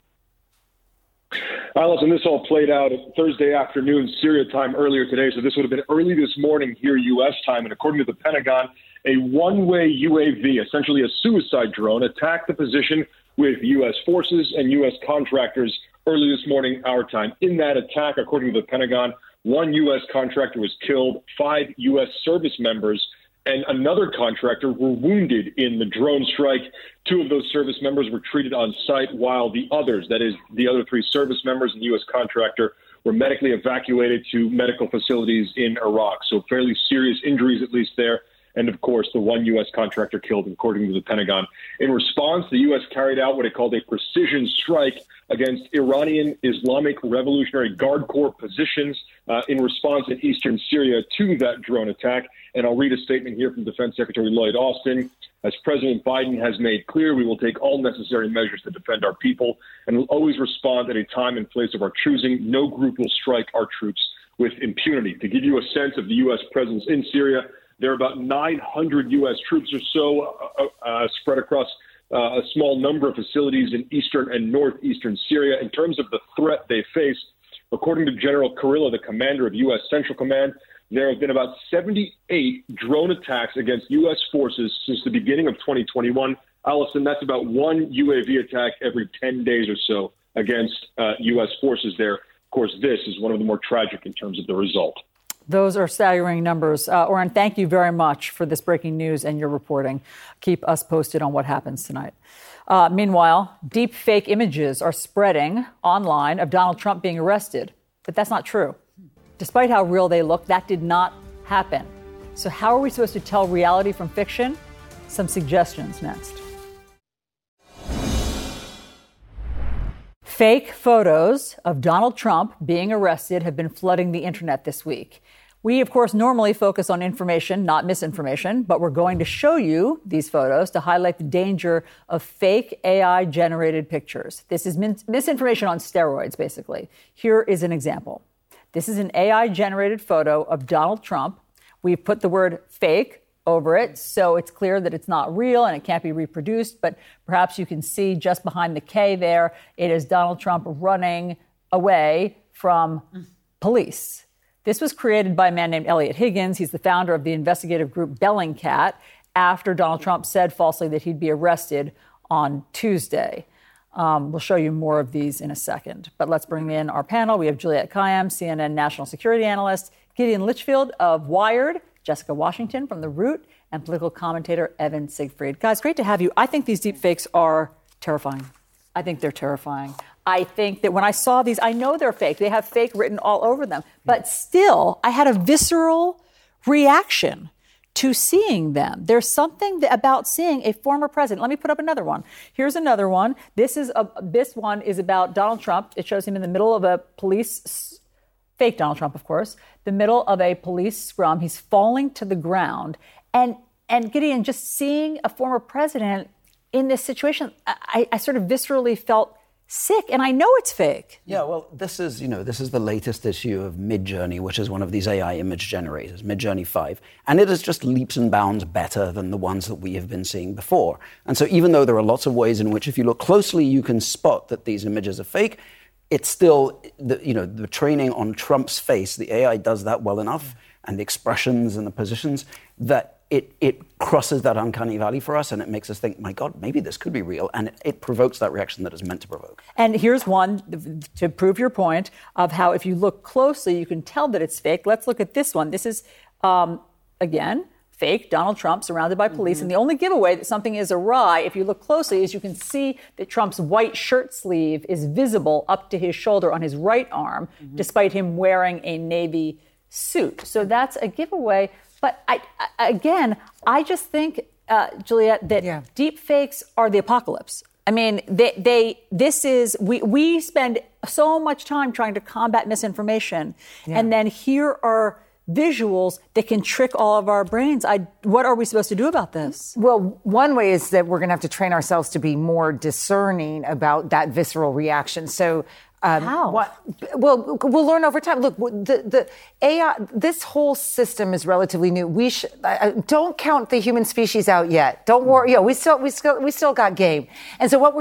Alison, this all played out Thursday afternoon, Syria time earlier today. So this would have been early this morning here, U.S. time. And according to the Pentagon, a one-way UAV, essentially a suicide drone, attacked the position with U.S. forces and U.S. contractors early this morning, our time. In that attack, according to the Pentagon, 1 U.S. contractor was killed, 5 U.S. service members, and another contractor were wounded in the drone strike. 2 of those service members were treated on site, while the others, that is, the other 3 service members and the U.S. contractor, were medically evacuated to medical facilities in Iraq. So fairly serious injuries, at least there. And, of course, the 1 U.S. contractor killed, according to the Pentagon. In response, the U.S. carried out what it called a precision strike against Iranian Islamic Revolutionary Guard Corps positions in response in eastern Syria to that drone attack. And I'll read a statement here from Defense Secretary Lloyd Austin. As President Biden has made clear, we will take all necessary measures to defend our people and will always respond at a time and place of our choosing. No group will strike our troops with impunity. To give you a sense of the U.S. presence in Syria, there are about 900 U.S. troops or so spread across a small number of facilities in eastern and northeastern Syria. In terms of the threat they face, according to General Carrillo, the commander of U.S. Central Command, there have been about 78 drone attacks against U.S. forces since the beginning of 2021. Alisyn, that's about one UAV attack every 10 days or so against U.S. forces there. Of course, this is one of the more tragic in terms of the result. Those are staggering numbers. Oren, thank you very much for this breaking news and your reporting. Keep us posted on what happens tonight. Meanwhile, deep fake images are spreading online of Donald Trump being arrested, but that's not true. Despite how real they look, that did not happen. So how are we supposed to tell reality from fiction? Some suggestions next. Fake photos of Donald Trump being arrested have been flooding the internet this week. We, of course, normally focus on information, not misinformation, but we're going to show you these photos to highlight the danger of fake AI-generated pictures. This is misinformation on steroids, basically. Here is an example. This is an AI-generated photo of Donald Trump. We've put the word fake over it, so it's clear that it's not real and it can't be reproduced, but perhaps you can see just behind the K there, it is Donald Trump running away from police. This was created by a man named Elliot Higgins. He's the founder of the investigative group Bellingcat after Donald Trump said falsely that he'd be arrested on Tuesday. We'll show you more of these in a second, but let's bring in our panel. We have Juliette Kayyem, CNN national security analyst, Gideon Lichfield of Wired, Jessica Washington from The Root, and political commentator Evan Siegfried. Guys, great to have you. I think these deepfakes are terrifying. I think they're terrifying. I think that when I saw these, I know they're fake. They have fake written all over them. But still, I had a visceral reaction to seeing them. There's something about seeing a former president. Let me put up another one. Here's another one. This one is about Donald Trump. It shows him in the middle of a police fake Donald Trump, of course, the middle of a police scrum. He's falling to the ground. And Gideon, just seeing a former president in this situation, I sort of viscerally felt sick, and I know it's fake. Yeah, well, this is the latest issue of Midjourney, which is one of these AI image generators, Midjourney 5. And it is just leaps and bounds better than the ones that we have been seeing before. And so even though there are lots of ways in which, if you look closely, you can spot that these images are fake, it's still, the training on Trump's face, the AI does that well enough, and the expressions and the positions, that it crosses that uncanny valley for us, and it makes us think, my God, maybe this could be real, and it provokes that reaction that it's meant to provoke. And here's one to prove your point of how, if you look closely, you can tell that it's fake. Let's look at this one. This is, again, fake Donald Trump surrounded by police. Mm-hmm. And the only giveaway that something is awry, if you look closely, is you can see that Trump's white shirt sleeve is visible up to his shoulder on his right arm, despite him wearing a Navy suit. So that's a giveaway. But I just think, Juliette, that deep fakes are the apocalypse. I mean, we spend so much time trying to combat misinformation. Yeah. And then here are visuals that can trick all of our brains. What are we supposed to do about this? Well, one way is that we're going to have to train ourselves to be more discerning about that visceral reaction. So how? Well, we'll learn over time. Look, the AI, this whole system is relatively new. We don't count the human species out yet. Don't worry. We still got game. And so what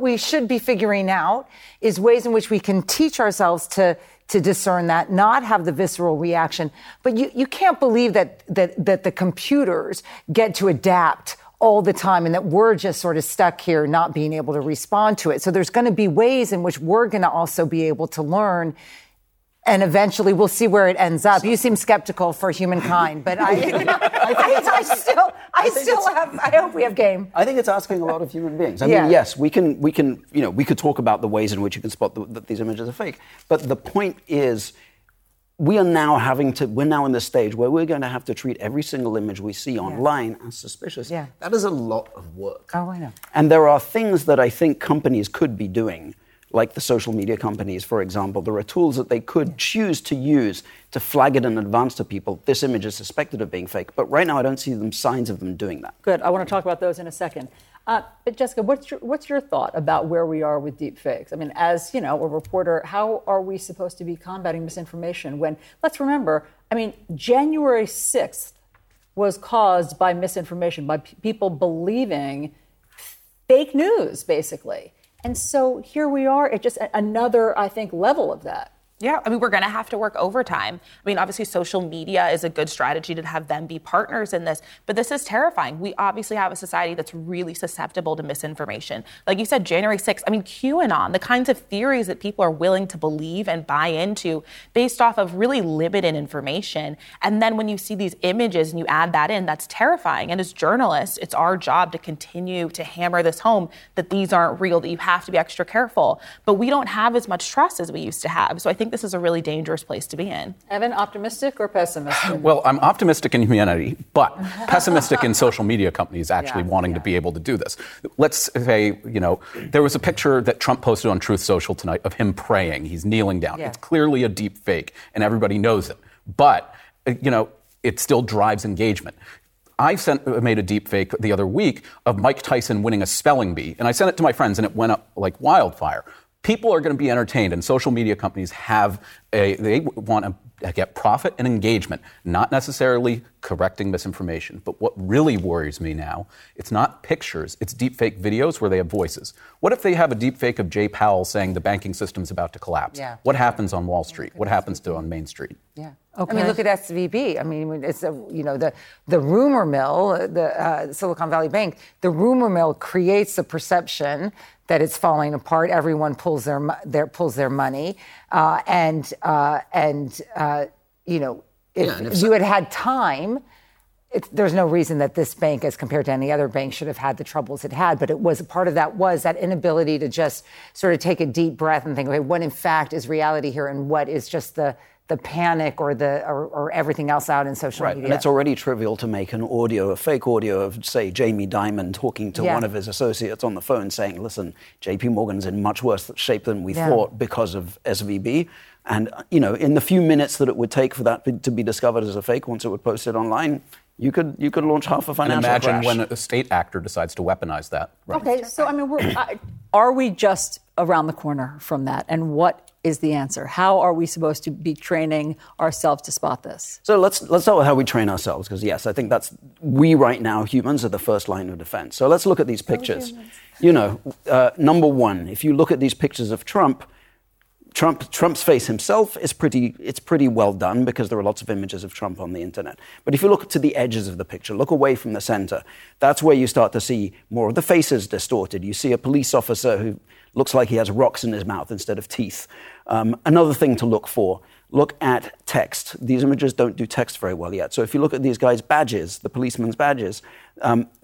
we should be figuring out is ways in which we can teach ourselves to discern that, not have the visceral reaction. But you can't believe that the computers get to adapt all the time and that we're just sort of stuck here not being able to respond to it. So there's going to be ways in which we're going to also be able to learn, and eventually we'll see where it ends up. You seem skeptical for humankind, but I hope we have game. I think it's asking a lot of human beings. I mean, yes, we could talk about the ways in which you can spot that these images are fake. But the point is, we're now in the stage where we're going to have to treat every single image we see online as suspicious. Yeah. That is a lot of work. Oh, I know. And there are things that I think companies could be doing, like the social media companies, for example. There are tools that they could choose to use to flag it in advance to people. This image is suspected of being fake. But right now, I don't see signs of them doing that. Good. I want to talk about those in a second. But Jessica, what's your thought about where we are with deepfakes? I mean, as, you know, a reporter, how are we supposed to be combating misinformation when, let's remember, I mean, January 6th was caused by misinformation, by people believing fake news, basically. And so here we are at just another, I think, level of that. Yeah, I mean, we're going to have to work overtime. I mean, obviously, social media is a good strategy to have them be partners in this. But this is terrifying. We obviously have a society that's really susceptible to misinformation. Like you said, January 6th, I mean, QAnon, the kinds of theories that people are willing to believe and buy into based off of really limited information. And then when you see these images and you add that in, that's terrifying. And as journalists, it's our job to continue to hammer this home that these aren't real, that you have to be extra careful. But we don't have as much trust as we used to have. So I think this is a really dangerous place to be in. Evan, optimistic or pessimistic? Well, I'm optimistic in humanity, but pessimistic in social media companies actually wanting to be able to do this. Let's say, you know, there was a picture that Trump posted on Truth Social tonight of him praying. He's kneeling down. Yeah. It's clearly a deep fake, and everybody knows it. But, you know, it still drives engagement. I made a deep fake the other week of Mike Tyson winning a spelling bee, and I sent it to my friends, and it went up like wildfire. People are going to be entertained, and social media companies they want to get profit and engagement, not necessarily correcting misinformation. But what really worries me now, it's not pictures, it's deepfake videos where they have voices. What if they have a deepfake of Jay Powell saying the banking system's about to collapse? Yeah. What happens on Wall Street? What happens on Main Street? Yeah. Okay. I mean, look at SVB. I mean, it's the rumor mill, the Silicon Valley Bank. The rumor mill creates the perception that it's falling apart. Everyone pulls their money, and if you had time. There's no reason that this bank, as compared to any other bank, should have had the troubles it had. But it was part of that was that inability to just sort of take a deep breath and think, okay, what in fact is reality here, and what is just the panic or everything else out in social media. And it's already trivial to make a fake audio of, say, Jamie Dimon talking to one of his associates on the phone saying, listen, JP Morgan's in much worse shape than we thought because of SVB. And, you know, in the few minutes that it would take for that to be discovered as a fake, once it would post it online, you could launch half a financial crash. And imagine when a state actor decides to weaponize that. Right? Okay, so, I mean, are we just around the corner from that? And what is the answer? How are we supposed to be training ourselves to spot this? So let's start with how we train ourselves, because, yes, I think we right now, humans, are the first line of defense. So let's look at these pictures. You know, number one, if you look at these pictures of Trump's face himself is pretty well done because there are lots of images of Trump on the internet. But if you look to the edges of the picture, look away from the center, that's where you start to see more of the faces distorted. You see a police officer who looks like he has rocks in his mouth instead of teeth. Another thing to look for, look at text. These images don't do text very well yet. So if you look at these guys' badges, the policemen's badges,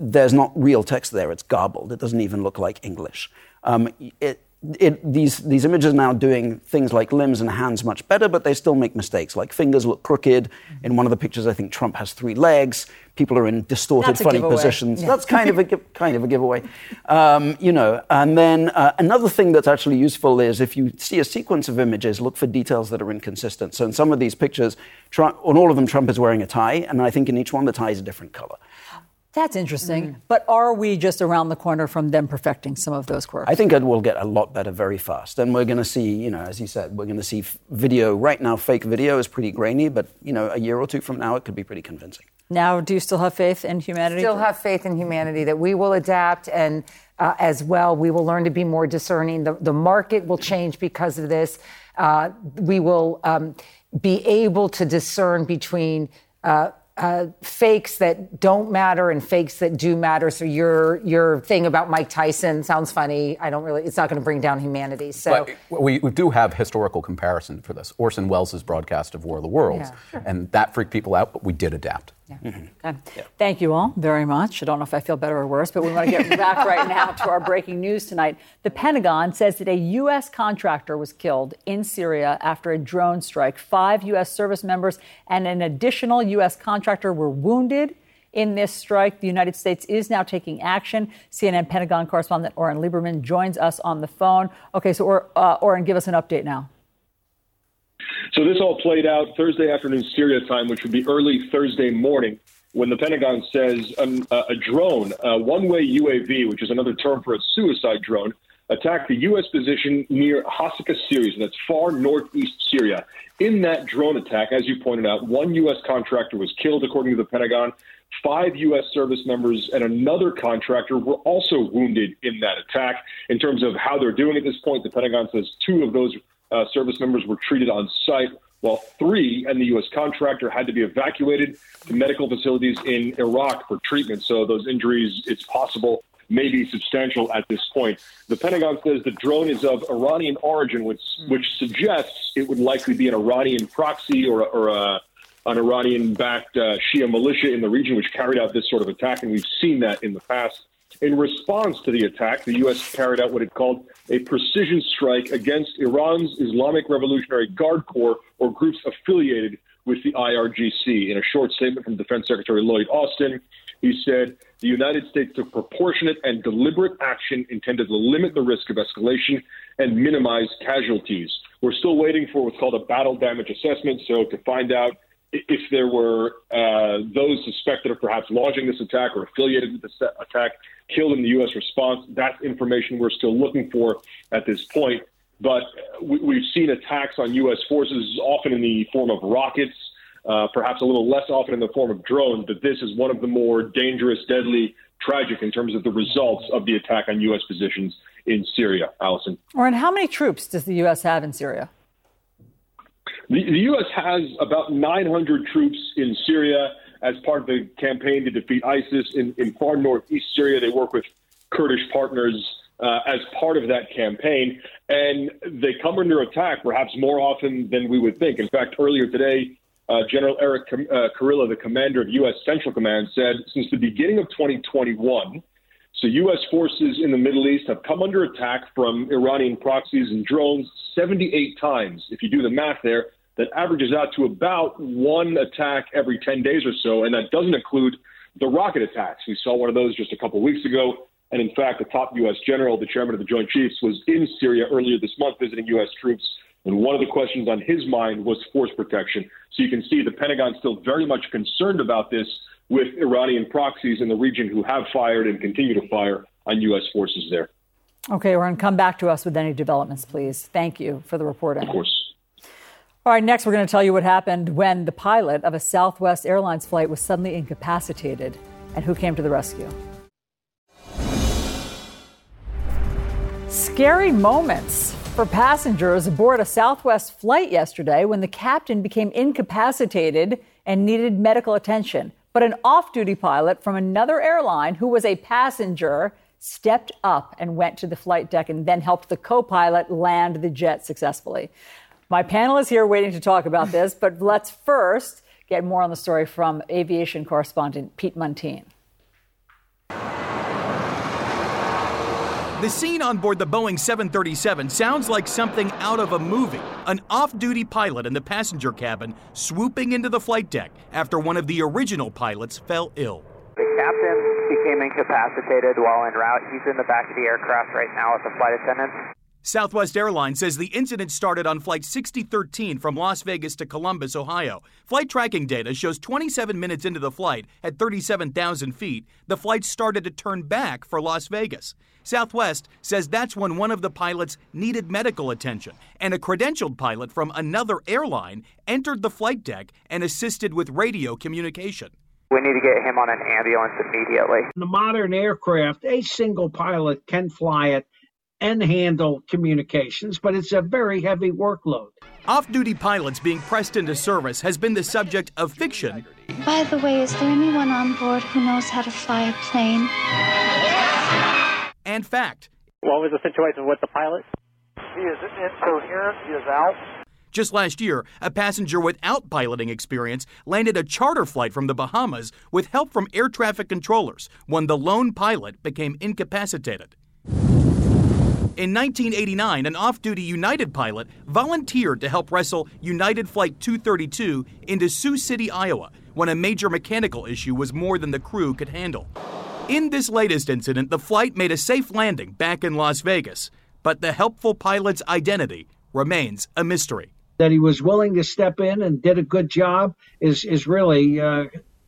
there's not real text there. It's garbled. It doesn't even look like English. These images are now doing things like limbs and hands much better, but they still make mistakes. Like fingers look crooked. In one of the pictures, I think Trump has three legs. People are in distorted, funny positions. Yeah. That's kind of a giveaway, you know. And then another thing that's actually useful is if you see a sequence of images, look for details that are inconsistent. So in some of these pictures, on all of them, Trump is wearing a tie, and I think in each one the tie is a different color. That's interesting. Mm-hmm. But are we just around the corner from them perfecting some of those quirks? I think it will get a lot better very fast. And we're going to see, you know, as you said, we're going to see video. Right now, fake video is pretty grainy. But, you know, a year or two from now, it could be pretty convincing. Now, do you still have faith in humanity? Still have faith in humanity that we will adapt. And as well, we will learn to be more discerning. The market will change because of this. We will be able to discern between fakes that don't matter and fakes that do matter. So your thing about Mike Tyson sounds funny. It's not going to bring down humanity. So but we do have historical comparison for this. Orson Welles' broadcast of War of the Worlds, and that freaked people out, but we did adapt. Yeah. Mm-hmm. Thank you all very much. I don't know if I feel better or worse, but we want to get back right now to our breaking news tonight. The Pentagon says that a U.S. contractor was killed in Syria after a drone strike. 5 U.S. service members and an additional U.S. contractor were wounded in this strike. The United States is now taking action. CNN Pentagon correspondent Oren Lieberman joins us on the phone. Okay, so Oren, give us an update now. So this all played out Thursday afternoon Syria time, which would be early Thursday morning, when the Pentagon says a drone, a one-way UAV, which is another term for a suicide drone, attacked the U.S. position near Hasaka, Syria, and that's far northeast Syria. In that drone attack, as you pointed out, one U.S. contractor was killed, according to the Pentagon. 5 U.S. service members and another contractor were also wounded in that attack. In terms of how they're doing at this point, the Pentagon says 2 of those service members were treated on site, while 3 and the U.S. contractor had to be evacuated to medical facilities in Iraq for treatment. So those injuries, it's possible, may be substantial at this point. The Pentagon says the drone is of Iranian origin, which suggests it would likely be an Iranian proxy or an Iranian-backed Shia militia in the region, which carried out this sort of attack, and we've seen that in the past. In response to the attack, the U.S. carried out what it called a precision strike against Iran's Islamic Revolutionary Guard Corps, or groups affiliated with the IRGC. In a short statement from Defense Secretary Lloyd Austin, he said, "The United States took proportionate and deliberate action intended to limit the risk of escalation and minimize casualties." We're still waiting for what's called a battle damage assessment, so to find out if there were those suspected of perhaps launching this attack or affiliated with this attack killed in the U.S. response. That's information we're still looking for at this point. But we've seen attacks on U.S. forces often in the form of rockets, perhaps a little less often in the form of drones. But this is one of the more dangerous, deadly, tragic in terms of the results of the attack on U.S. positions in Syria. Alisyn. Oren, how many troops does the U.S. have in Syria? The U.S. has about 900 troops in Syria as part of the campaign to defeat ISIS in far northeast Syria. They work with Kurdish partners as part of that campaign, and they come under attack perhaps more often than we would think. In fact, earlier today, General Eric Kurilla, the commander of U.S. Central Command, said since the beginning of 2021, so U.S. forces in the Middle East have come under attack from Iranian proxies and drones 78 times. If you do the math there, that averages out to about one attack every 10 days or so, and that doesn't include the rocket attacks. We saw one of those just a couple weeks ago, and in fact, the top U.S. general, the chairman of the Joint Chiefs, was in Syria earlier this month visiting U.S. troops, and one of the questions on his mind was force protection. So you can see the Pentagon's still very much concerned about this with Iranian proxies in the region who have fired and continue to fire on U.S. forces there. Okay, Oren, come back to us with any developments, please. Thank you for the reporting. Of course. All right, next we're going to tell you what happened when the pilot of a Southwest Airlines flight was suddenly incapacitated and who came to the rescue. Scary moments for passengers aboard a Southwest flight yesterday when the captain became incapacitated and needed medical attention. But an off-duty pilot from another airline who was a passenger stepped up and went to the flight deck and then helped the co-pilot land the jet successfully. My panel is here waiting to talk about this, but let's first get more on the story from aviation correspondent Pete Muntean. The scene on board the Boeing 737 sounds like something out of a movie. An off-duty pilot in the passenger cabin swooping into the flight deck after one of the original pilots fell ill. The captain became incapacitated while en route. He's in the back of the aircraft right now with the flight attendants. Southwest Airlines says the incident started on Flight 6013 from Las Vegas to Columbus, Ohio. Flight tracking data shows 27 minutes into the flight, at 37,000 feet, the flight started to turn back for Las Vegas. Southwest says that's when one of the pilots needed medical attention, and a credentialed pilot from another airline entered the flight deck and assisted with radio communication. We need to get him on an ambulance immediately. In the modern aircraft, a single pilot can fly it and handle communications, but it's a very heavy workload. Off-duty pilots being pressed into service has been the subject of fiction. By the way, is there anyone on board who knows how to fly a plane? And fact. What was the situation with the pilot? He is incoherent, he is out. Just last year, a passenger without piloting experience landed a charter flight from the Bahamas with help from air traffic controllers when the lone pilot became incapacitated. In 1989, an off-duty United pilot volunteered to help wrestle United Flight 232 into Sioux City, Iowa, when a major mechanical issue was more than the crew could handle. In this latest incident, the flight made a safe landing back in Las Vegas, but the helpful pilot's identity remains a mystery. That he was willing to step in and did a good job is really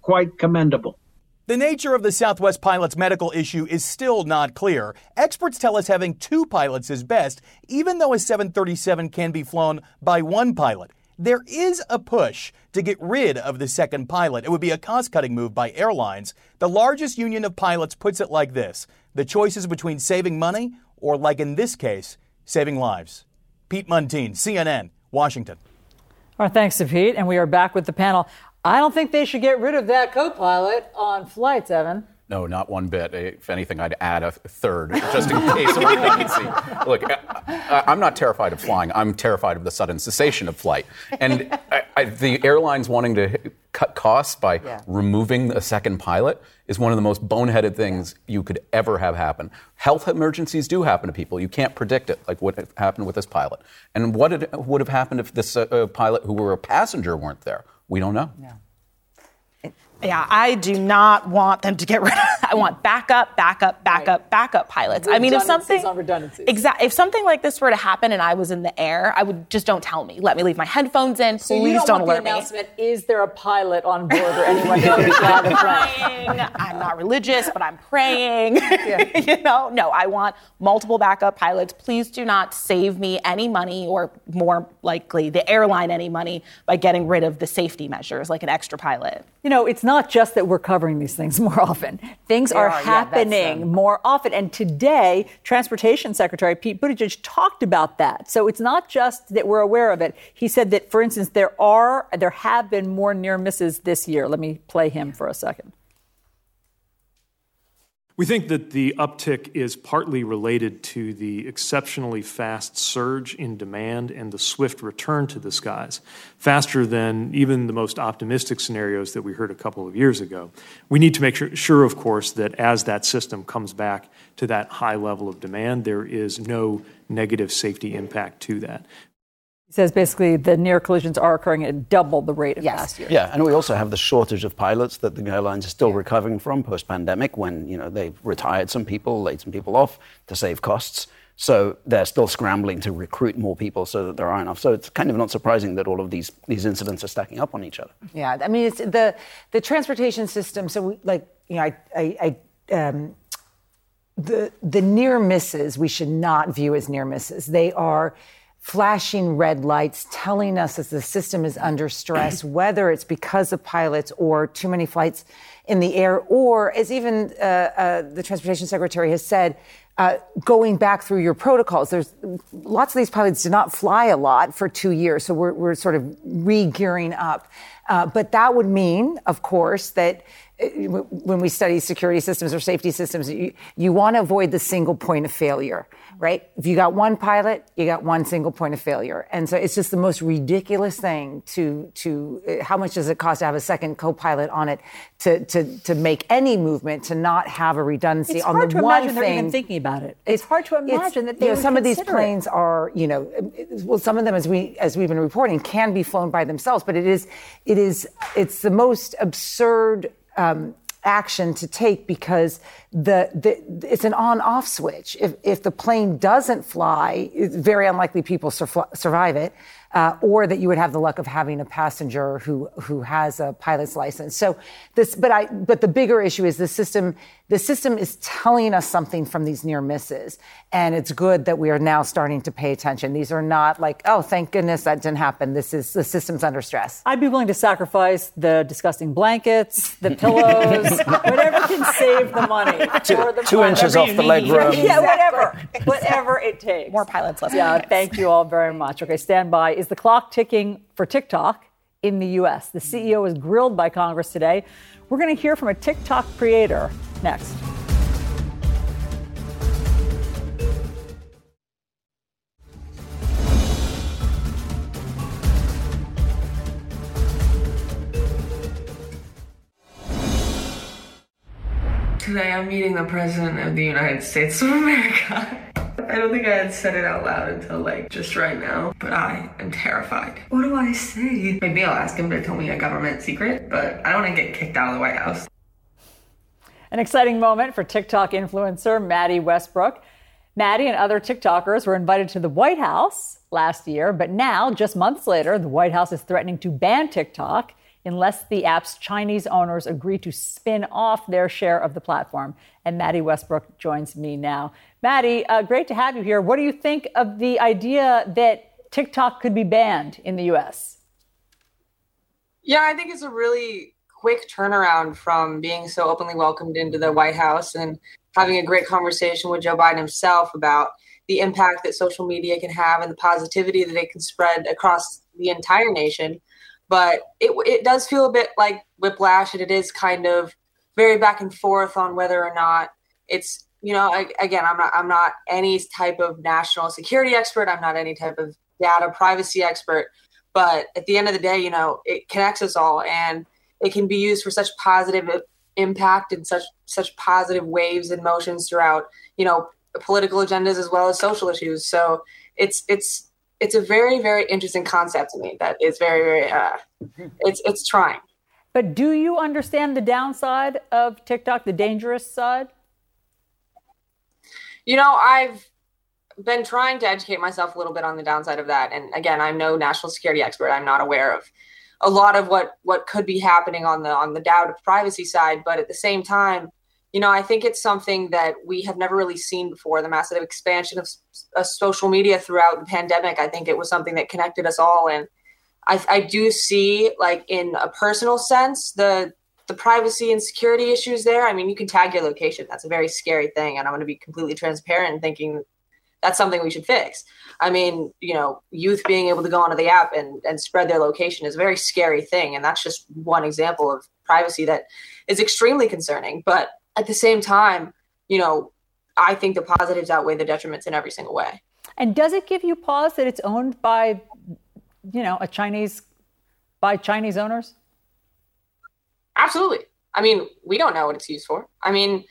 quite commendable. The nature of the Southwest pilot's medical issue is still not clear. Experts tell us having two pilots is best, even though a 737 can be flown by one pilot. There is a push to get rid of the second pilot. It would be a cost-cutting move by airlines. The largest union of pilots puts it like this: the choice is between saving money or, like in this case, saving lives. Pete Muntean, CNN, Washington. All right, thanks to Pete, and we are back with the panel. I don't think they should get rid of that co-pilot on flights, Evan. No, not one bit. If anything, I'd add a third, just in case of vacancy. Look, I'm not terrified of flying. I'm terrified of the sudden cessation of flight. And the airlines wanting to cut costs by removing a second pilot is one of the most boneheaded things you could ever have happen. Health emergencies do happen to people. You can't predict it, like what happened with this pilot. And what would have happened if this pilot who were a passenger weren't there? We don't know. No. Yeah, I do not want them to get rid of that. I want backup pilots. I mean, if something like this were to happen and I was in the air, I would just don't tell me. Let me leave my headphones in. So please don't alert me. Is there a pilot on board or anyone? I'm not religious, but I'm praying. Yeah. No, I want multiple backup pilots. Please do not save me any money, or more likely the airline any money, by getting rid of the safety measures like an extra pilot. It's not just that we're covering these things more often. Things are happening more often. And today, Transportation Secretary Pete Buttigieg talked about that. So it's not just that we're aware of it. He said that, for instance, there have been more near misses this year. Let me play him for a second. We think that the uptick is partly related to the exceptionally fast surge in demand and the swift return to the skies, faster than even the most optimistic scenarios that we heard a couple of years ago. We need to make sure, of course, that as that system comes back to that high level of demand, there is no negative safety impact to that. He says basically the near collisions are occurring at double the rate of last year. Yeah, and we also have the shortage of pilots that the airlines are still recovering from post-pandemic, when they've retired some people, laid some people off to save costs. So they're still scrambling to recruit more people so that there are enough. So it's kind of not surprising that all of these incidents are stacking up on each other. Yeah, I mean, it's the transportation system. So we, the near misses we should not view as near misses. They are flashing red lights telling us that the system is under stress, whether it's because of pilots or too many flights in the air, or, as even the Transportation Secretary has said, going back through your protocols. There's lots of these pilots did not fly a lot for 2 years, so we're sort of re-gearing up. But that would mean, of course, that when we study security systems or safety systems, you want to avoid the single point of failure, right? If you got one pilot, you got one single point of failure. And so it's just the most ridiculous thing to how much does it cost to have a second co-pilot on it to make any movement, to not have a redundancy on the one thing. It's hard to imagine they're even thinking about it. It's hard to imagine that they would consider it. Some of these planes are, some of them, as we've been reporting, can be flown by themselves, but it's the most absurd action to take, because it's an on-off switch. If the plane doesn't fly, it's very unlikely people survive it, or that you would have the luck of having a passenger who has a pilot's license. So but the bigger issue is the system is telling us something from these near misses, and it's good that we are now starting to pay attention. These are not like, oh, thank goodness that didn't happen. This is the system's under stress. I'd be willing to sacrifice the disgusting blankets, the pillows, whatever can save the money. Two inches off the leg room. Yeah, whatever it takes. More pilots, less blankets. Thank you all very much. Okay, stand by. Is the clock ticking for TikTok in the U.S.? The CEO was grilled by Congress today. We're going to hear from a TikTok creator next. Today I'm meeting the President of the United States of America. I don't think I had said it out loud until like just right now, but I am terrified. What do I say? Maybe I'll ask him to tell me a government secret, but I don't want to get kicked out of the White House. An exciting moment for TikTok influencer Maddie Westbrook. Maddie and other TikTokers were invited to the White House last year, but now, just months later, the White House is threatening to ban TikTok unless the app's Chinese owners agree to spin off their share of the platform. And Maddie Westbrook joins me now. Maddie, great to have you here. What do you think of the idea that TikTok could be banned in the U.S.? Yeah, I think it's a really quick turnaround from being so openly welcomed into the White House and having a great conversation with Joe Biden himself about the impact that social media can have and the positivity that it can spread across the entire nation. But it does feel a bit like whiplash, and it is kind of very back and forth on whether or not it's, you know, again, I'm not any type of national security expert. I'm not any type of data privacy expert. But at the end of the day, you know, it connects us all, and it can be used for such positive impact and such positive waves and motions throughout, you know, political agendas as well as social issues. So it's a very, very interesting concept to me that is very, very, it's trying. But do you understand the downside of TikTok, the dangerous side? You know, I've been trying to educate myself a little bit on the downside of that. And again, I'm no national security expert. I'm not aware of a lot of what could be happening on the data privacy side. But at the same time, you know, I think it's something that we have never really seen before, the massive expansion of social media throughout the pandemic. I think it was something that connected us all. And I do see, like, in a personal sense, the privacy and security issues there. I mean, you can tag your location. That's a very scary thing. And I'm going to be completely transparent in thinking that's something we should fix. I mean, you know, youth being able to go onto the app and spread their location is a very scary thing. And that's just one example of privacy that is extremely concerning. But at the same time, you know, I think the positives outweigh the detriments in every single way. And does it give you pause that it's owned by, you know, Chinese owners? Absolutely. I mean, we don't know what it's used for. I mean,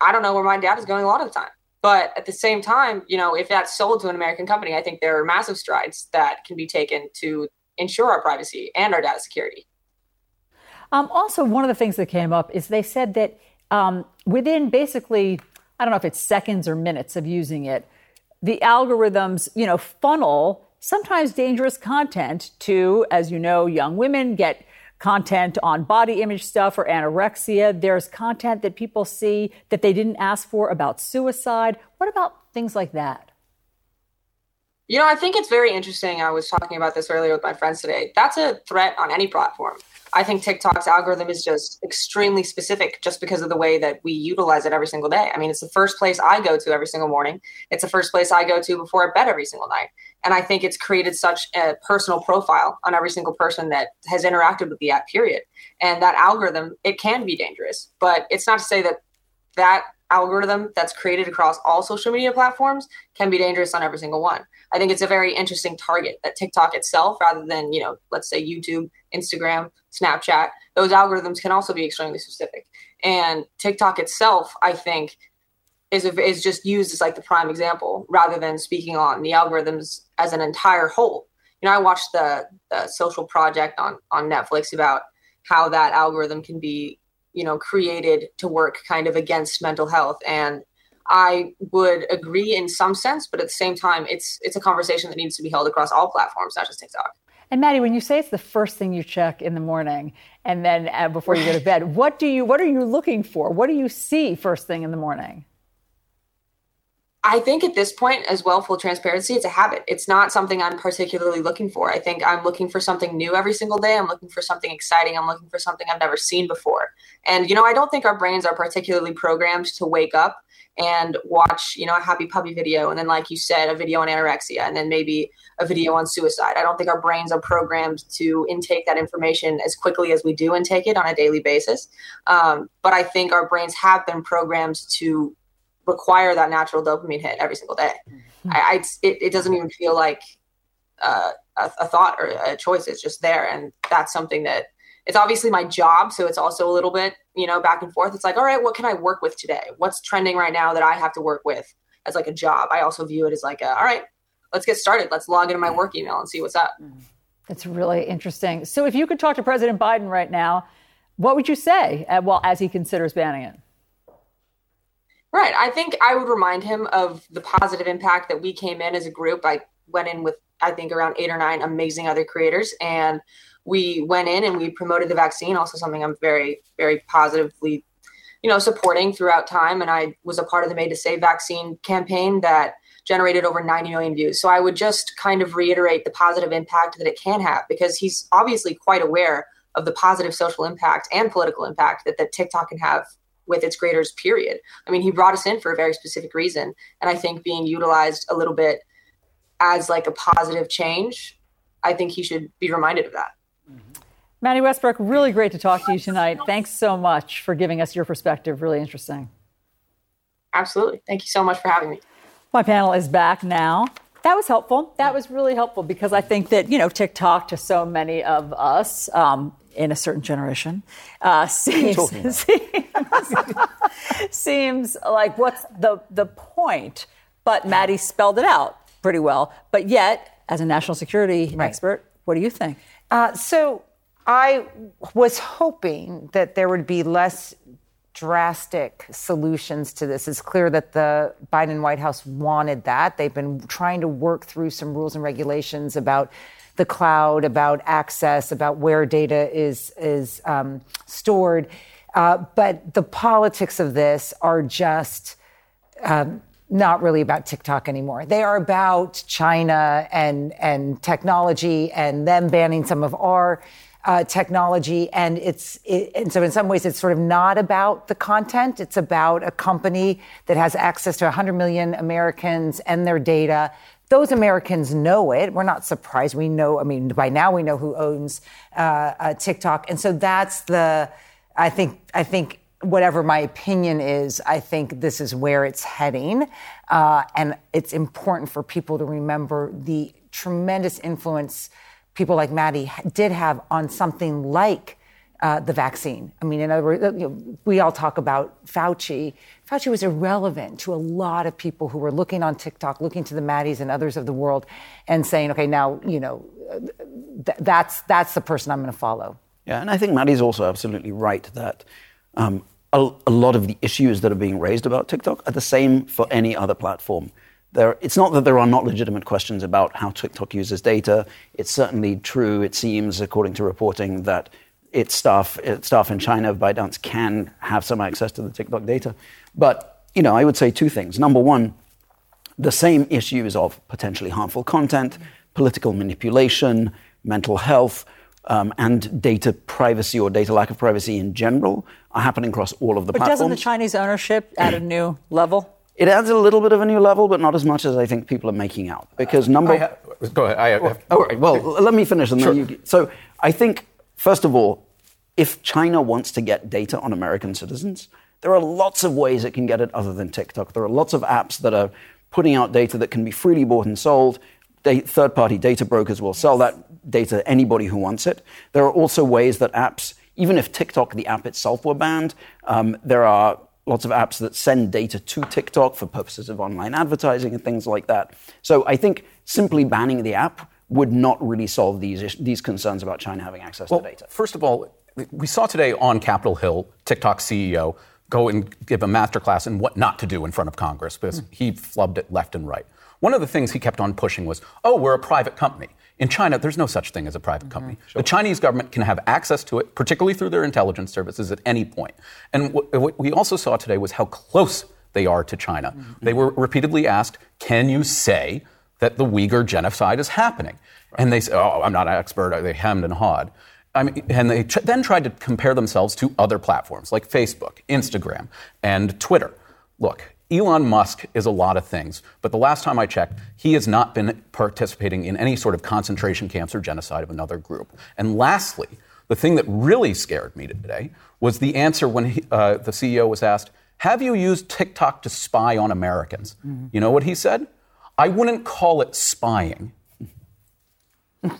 I don't know where my data is going a lot of the time. But at the same time, you know, if that's sold to an American company, I think there are massive strides that can be taken to ensure our privacy and our data security. Also, one of the things that came up is they said that within basically, I don't know if it's seconds or minutes of using it, the algorithms, you know, funnel sometimes dangerous content to, as you know, young women get content on body image stuff or anorexia. There's content that people see that they didn't ask for about suicide. What about things like that? You know, I think it's very interesting. I was talking about this earlier with my friends today. That's a threat on any platform. I think TikTok's algorithm is just extremely specific just because of the way that we utilize it every single day. I mean, it's the first place I go to every single morning. It's the first place I go to before bed every single night. And I think it's created such a personal profile on every single person that has interacted with the app, period. And that algorithm, it can be dangerous. But it's not to say that that algorithm that's created across all social media platforms can be dangerous on every single one. I think it's a very interesting target that TikTok itself, rather than, you know, let's say YouTube, Instagram, Snapchat, those algorithms can also be extremely specific. And TikTok itself, I think, is just used as like the prime example rather than speaking on the algorithms as an entire whole. You know, I watched the Social Project on Netflix about how that algorithm can be, you know, created to work kind of against mental health. And I would agree in some sense, but at the same time, it's a conversation that needs to be held across all platforms, not just TikTok. And Maddie, when you say it's the first thing you check in the morning and then before you go to bed, what are you looking for? What do you see first thing in the morning? I think at this point as well, full transparency, it's a habit. It's not something I'm particularly looking for. I think I'm looking for something new every single day. I'm looking for something exciting. I'm looking for something I've never seen before. And, you know, I don't think our brains are particularly programmed to wake up and watch, you know, a happy puppy video. And then, like you said, a video on anorexia and then maybe a video on suicide. I don't think our brains are programmed to intake that information as quickly as we do intake it on a daily basis. But I think our brains have been programmed to require that natural dopamine hit every single day. It doesn't even feel like a thought or a choice. It's just there. And that's something that it's obviously my job. So it's also a little bit, you know, back and forth. It's like, all right, what can I work with today? What's trending right now that I have to work with? as like a job. I also view it as like, all right, let's get started. Let's log into my work email and see what's up. That's really interesting. So if you could talk to President Biden right now, what would you say as he considers banning it? Right. I think I would remind him of the positive impact that we came in as a group. I went in with, I think, around 8 or 9 amazing other creators. And we went in and we promoted the vaccine, also something I'm very, very positively, supporting throughout time. And I was a part of the Made to Save vaccine campaign that generated over 90 million views. So I would just kind of reiterate the positive impact that it can have, because he's obviously quite aware of the positive social impact and political impact that TikTok can have with its creators, period. I mean, he brought us in for a very specific reason. And I think being utilized a little bit as like a positive change, I think he should be reminded of that. Mm-hmm. Maddie Westbrook, really great to talk to you tonight. Thanks so much for giving us your perspective. Really interesting. Absolutely. Thank you so much for having me. My panel is back now. That was helpful. That was really helpful, because I think that, TikTok to so many of us, in a certain generation, seems like what's the point? But Maddie spelled it out pretty well. But yet, as a national security expert, what do you think? So I was hoping that there would be less drastic solutions to this. It's clear that the Biden White House wanted that. They've been trying to work through some rules and regulations about the cloud, about access, about where data is stored. But the politics of this are just not really about TikTok anymore. They are about China and technology and them banning some of our technology. And so in some ways, it's sort of not about the content. It's about a company that has access to 100 million Americans and their data. Those Americans know it. We're not surprised. We know, by now we know who owns TikTok. And so that's I think whatever my opinion is, I think this is where it's heading. And it's important for people to remember the tremendous influence people like Maddie did have on something like the vaccine. In other words, we all talk about Fauci. Fauci was irrelevant to a lot of people who were looking on TikTok, looking to the Maddies and others of the world and saying, okay, now, that's the person I'm going to follow. Yeah, and I think Maddie's also absolutely right that a lot of the issues that are being raised about TikTok are the same for any other platform. It's not that there are not legitimate questions about how TikTok uses data. It's certainly true, it seems, according to reporting, that its staff in China, ByteDance, can have some access to the TikTok data. But, I would say 2 things. Number 1, the same issues of potentially harmful content, political manipulation, mental health, and data privacy or data lack of privacy in general are happening across all of the platforms. But doesn't the Chinese ownership add a new level? It adds a little bit of a new level, but not as much as I think people are making out. Because go ahead. All right. Well, let me finish. And then so I think, first of all, if China wants to get data on American citizens, there are lots of ways it can get it other than TikTok. There are lots of apps that are putting out data that can be freely bought and sold. Third-party data brokers will sell that data to anybody who wants it. There are also ways that apps, even if TikTok, the app itself, were banned, there are lots of apps that send data to TikTok for purposes of online advertising and things like that. So I think simply banning the app would not really solve these concerns about China having access to data. First of all, we saw today on Capitol Hill, TikTok CEO go and give a masterclass in what not to do in front of Congress, because he flubbed it left and right. One of the things he kept on pushing was, we're a private company. In China, there's no such thing as a private company. Sure. The Chinese government can have access to it, particularly through their intelligence services, at any point. And what we also saw today was how close they are to China. Mm-hmm. They were repeatedly asked, can you say that the Uyghur genocide is happening? Right. And they said, I'm not an expert. They hemmed and hawed. And they then tried to compare themselves to other platforms like Facebook, Instagram, and Twitter. Look, Elon Musk is a lot of things, but the last time I checked, he has not been participating in any sort of concentration camps or genocide of another group. And lastly, the thing that really scared me today was the answer when the CEO was asked, have you used TikTok to spy on Americans? Mm-hmm. You know what he said? I wouldn't call it spying.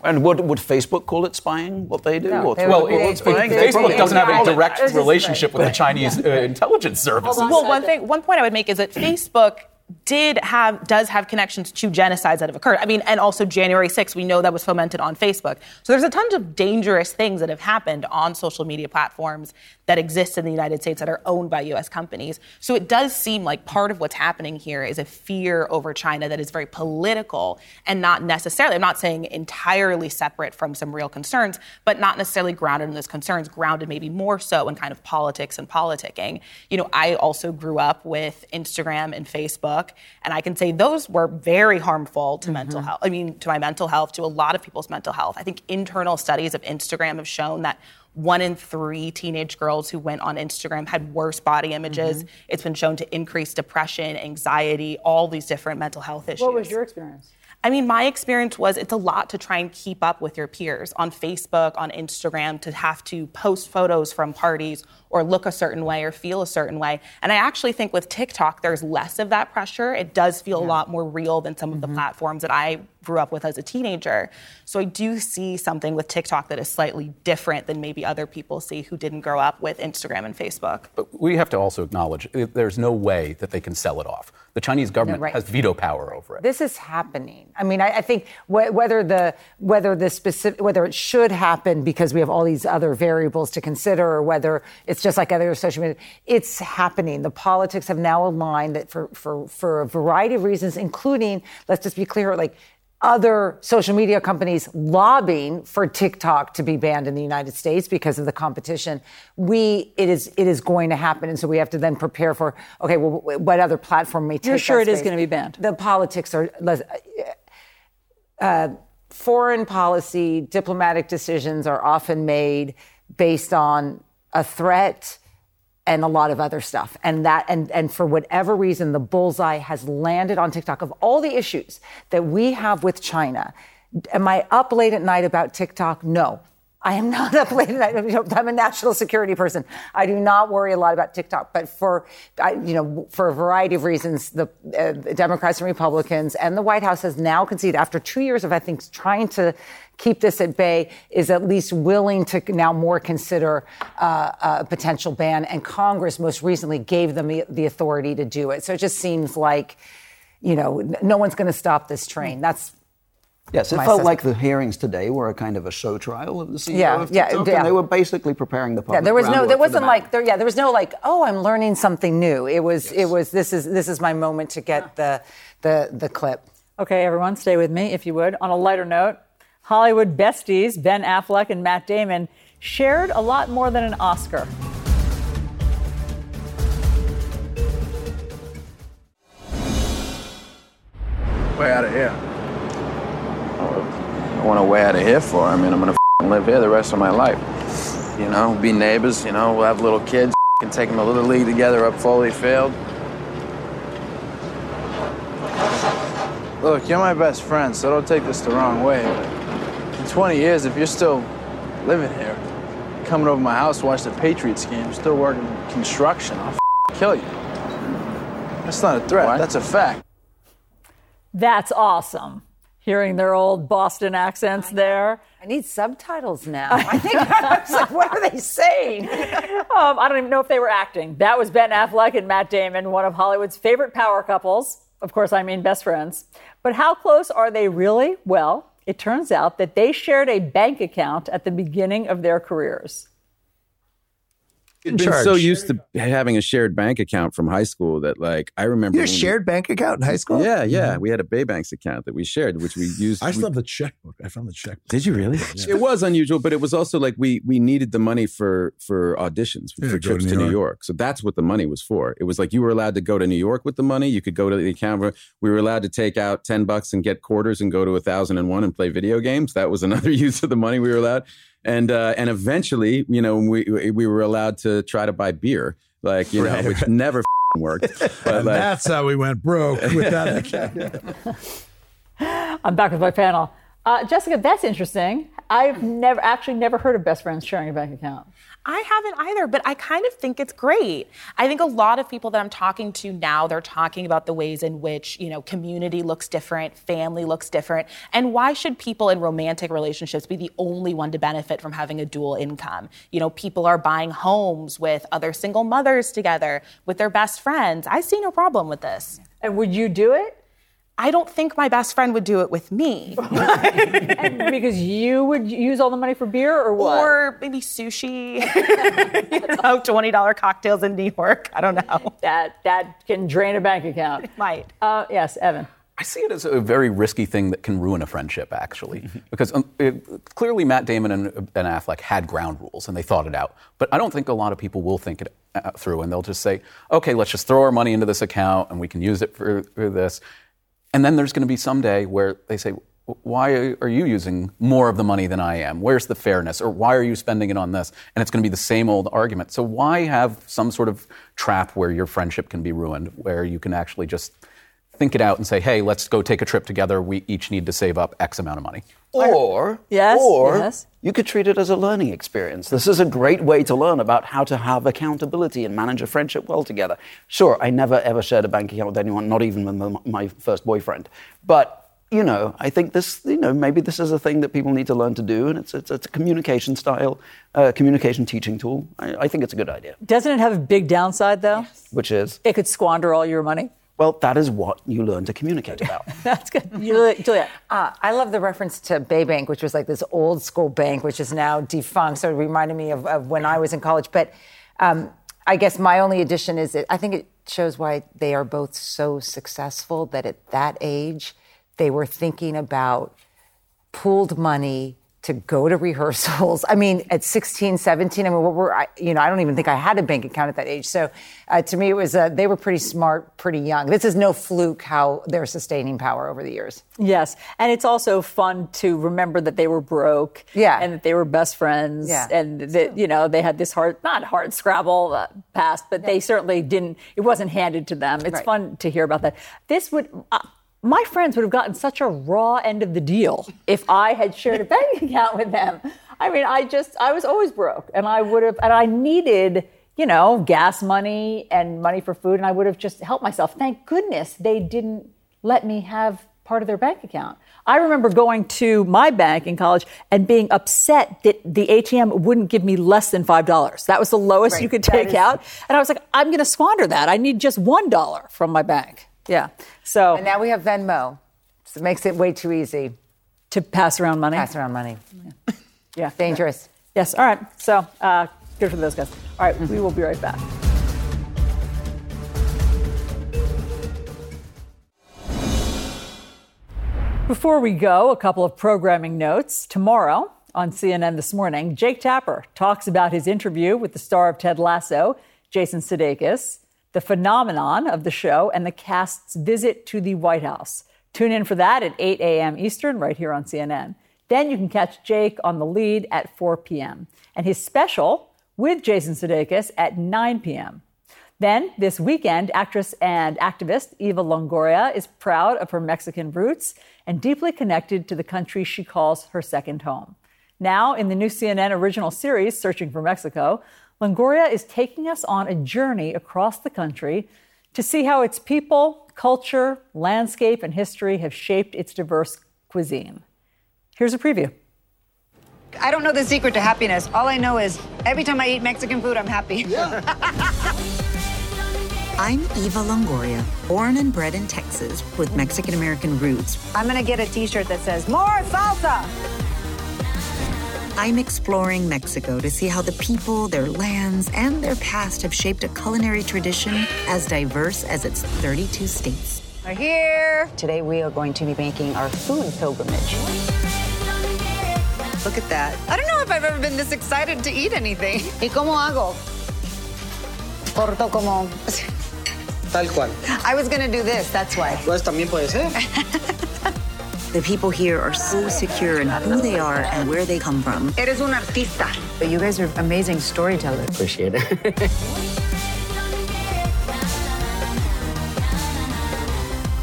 And would Facebook call it spying, what they do? No, Facebook doesn't have a direct relationship with the Chinese intelligence services. Well, one point I would make is that Facebook does have connections to genocides that have occurred. I mean, and also January 6th, we know that was fomented on Facebook. So there's a ton of dangerous things that have happened on social media platforms that exist in the United States that are owned by U.S. companies. So it does seem like part of what's happening here is a fear over China that is very political and not necessarily, I'm not saying entirely separate from some real concerns, but not necessarily grounded in those concerns, grounded maybe more so in kind of politics and politicking. You know, I also grew up with Instagram and Facebook, and I can say those were very harmful to mental health. I mean, to my mental health, to a lot of people's mental health. I think internal studies of Instagram have shown that 1 in 3 teenage girls who went on Instagram had worse body images. It's been shown to increase depression, anxiety, all these different mental health issues. What was your experience? I mean, my experience was it's a lot to try and keep up with your peers on Facebook, on Instagram, to have to post photos from parties or look a certain way or feel a certain way. And I actually think with TikTok, there's less of that pressure. It does feel a lot more real than some of the platforms that I grew up with as a teenager. So I do see something with TikTok that is slightly different than maybe other people see who didn't grow up with Instagram and Facebook. But we have to also acknowledge there's no way that they can sell it off. The Chinese government has veto power over it. This is happening. I mean, I think whether it should happen because we have all these other variables to consider, or whether it's just like other social media, it's happening. The politics have now aligned that for a variety of reasons, including, let's just be clear, like other social media companies lobbying for TikTok to be banned in the United States because of the competition. It is going to happen. And so we have to then prepare for, okay, well, what other platform may take that space? You're sure it is going to be banned? The politics are... foreign policy, diplomatic decisions are often made based on a threat and a lot of other stuff. And for whatever reason, the bullseye has landed on TikTok. Of all the issues that we have with China, am I up late at night about TikTok? No. I am not up late at night. I'm a national security person. I do not worry a lot about TikTok. But for a variety of reasons, the Democrats and Republicans and the White House has now conceded, after 2 years of, I think, trying to keep this at bay, is at least willing to now more consider a potential ban. And Congress most recently gave them the authority to do it. So it just seems like, you know, no one's going to stop this train. Yes, it felt like the hearings today were a kind of a show trial of the CEO of TikTok, and they were basically preparing the public. There was no oh, I'm learning something new. It was this is my moment to get the clip. Okay, everyone, stay with me if you would. On a lighter note, Hollywood besties Ben Affleck and Matt Damon shared a lot more than an Oscar. Way out of here. I want to way out of here for. I mean, I'm going to live here the rest of my life. You know, be neighbors, you know, we'll have little kids and take them to Little League together up Foley Field. Look, you're my best friend, so don't take this the wrong way. But in 20 years, if you're still living here, coming over my house to watch the Patriots game, still working construction, I'll kill you. That's not a threat. What? That's a fact. That's awesome. Hearing their old Boston accents there. I need subtitles now. I think I was like, what are they saying? I don't even know if they were acting. That was Ben Affleck and Matt Damon, one of Hollywood's favorite power couples. Of course, I mean best friends. But how close are they really? Well, it turns out that they shared a bank account at the beginning of their careers. I've been so used to having a shared bank account from high school that, like, I remember... You had a shared bank account in high school? Yeah. We had a Bay Banks account that we shared, which we used... I still have the checkbook. I found the checkbook. Did you really? Yeah. It was unusual, but it was also like we needed the money for auditions, for trips to New York. So that's what the money was for. It was like you were allowed to go to New York with the money. You could go to the account. We were allowed to take out $10 and get quarters and go to 1,001 and play video games. That was another use of the money we were allowed... And eventually, you know, we were allowed to try to buy beer, like, you know, which never worked. But and like, that's how we went broke with that account. I'm back with my panel. Jessica, that's interesting. I've never heard of best friends sharing a bank account. I haven't either, but I kind of think it's great. I think a lot of people that I'm talking to now, they're talking about the ways in which, you know, community looks different, family looks different, and why should people in romantic relationships be the only one to benefit from having a dual income? You know, people are buying homes with other single mothers together, with their best friends. I see no problem with this. And would you do it? I don't think my best friend would do it with me. And because you would use all the money for beer or what? Or maybe sushi, you know, $20 cocktails in New York. I don't know. That can drain a bank account. It might. Yes, Evan. I see it as a very risky thing that can ruin a friendship, actually, because clearly Matt Damon and Affleck had ground rules and they thought it out. But I don't think a lot of people will think it through, and they'll just say, okay, let's just throw our money into this account and we can use it for this. And then there's going to be some day where they say, why are you using more of the money than I am? Where's the fairness? Or why are you spending it on this? And it's going to be the same old argument. So why have some sort of trap where your friendship can be ruined, where you can actually just think it out and say, hey, let's go take a trip together. We each need to save up X amount of money. Or you could treat it as a learning experience. This is a great way to learn about how to have accountability and manage a friendship well together. Sure, I never, ever shared a bank account with anyone, not even with my first boyfriend. But, you know, I think this, you know, maybe this is a thing that people need to learn to do. And it's a communication style, communication teaching tool. I think it's a good idea. Doesn't it have a big downside, though? Yes. Which is? It could squander all your money. Well, that is what you learn to communicate about. That's good. Julia, I love the reference to Bay Bank, which was like this old school bank, which is now defunct. So it reminded me of when I was in college. But I guess my only addition is that I think it shows why they are both so successful, that at that age, they were thinking about pooled money to go to rehearsals. I mean, at 16, 17, I mean, what were I, you know, I don't even think I had a bank account at that age. So to me, it was, they were pretty smart, pretty young. This is no fluke how they're sustaining power over the years. Yes. And it's also fun to remember that they were broke. Yeah. And that they were best friends. Yeah. And that, you know, they had this hard scrabble past, but they certainly didn't, it wasn't handed to them. It's fun to hear about that. This would, my friends would have gotten such a raw end of the deal if I had shared a bank account with them. I mean, I was always broke, and I needed, you know, gas money and money for food, and I would have just helped myself. Thank goodness they didn't let me have part of their bank account. I remember going to my bank in college and being upset that the ATM wouldn't give me less than $5. That was the lowest you could take out. And I was like, I'm going to squander that. I need just $1 from my bank. Yeah. So. And now we have Venmo. So it makes it way too easy. To pass around money? Pass around money. Yeah. Yeah. Dangerous. Yes. All right. So good for those guys. All right. Mm-hmm. We will be right back. Before we go, a couple of programming notes. Tomorrow on CNN This Morning, Jake Tapper talks about his interview with the star of Ted Lasso, Jason Sudeikis, the phenomenon of the show, and the cast's visit to the White House. Tune in for that at 8 a.m. Eastern, right here on CNN. Then you can catch Jake on The Lead at 4 p.m. and his special with Jason Sudeikis at 9 p.m. Then, this weekend, actress and activist Eva Longoria is proud of her Mexican roots and deeply connected to the country she calls her second home. Now, in the new CNN original series, Searching for Mexico, Longoria is taking us on a journey across the country to see how its people, culture, landscape, and history have shaped its diverse cuisine. Here's a preview. I don't know the secret to happiness. All I know is every time I eat Mexican food, I'm happy. Yeah. I'm Eva Longoria, born and bred in Texas with Mexican-American roots. I'm going to get a T-shirt that says, "More salsa!" I'm exploring Mexico to see how the people, their lands, and their past have shaped a culinary tradition as diverse as its 32 states. We're here. Today we are going to be making our food pilgrimage. Look at that. I don't know if I've ever been this excited to eat anything. ¿Y cómo hago? Corto como... Tal cual. I was going to do this, that's why. Pues también puede ser. The people here are so secure in who they are and where they come from. Eres un artista. You guys are amazing storytellers. Appreciate it.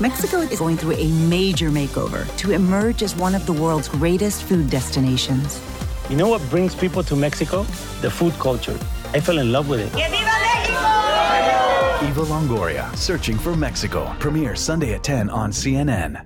Mexico is going through a major makeover to emerge as one of the world's greatest food destinations. You know what brings people to Mexico? The food culture. I fell in love with it. ¡Que viva México! Eva Longoria, Searching for Mexico. Premieres Sunday at 10 on CNN.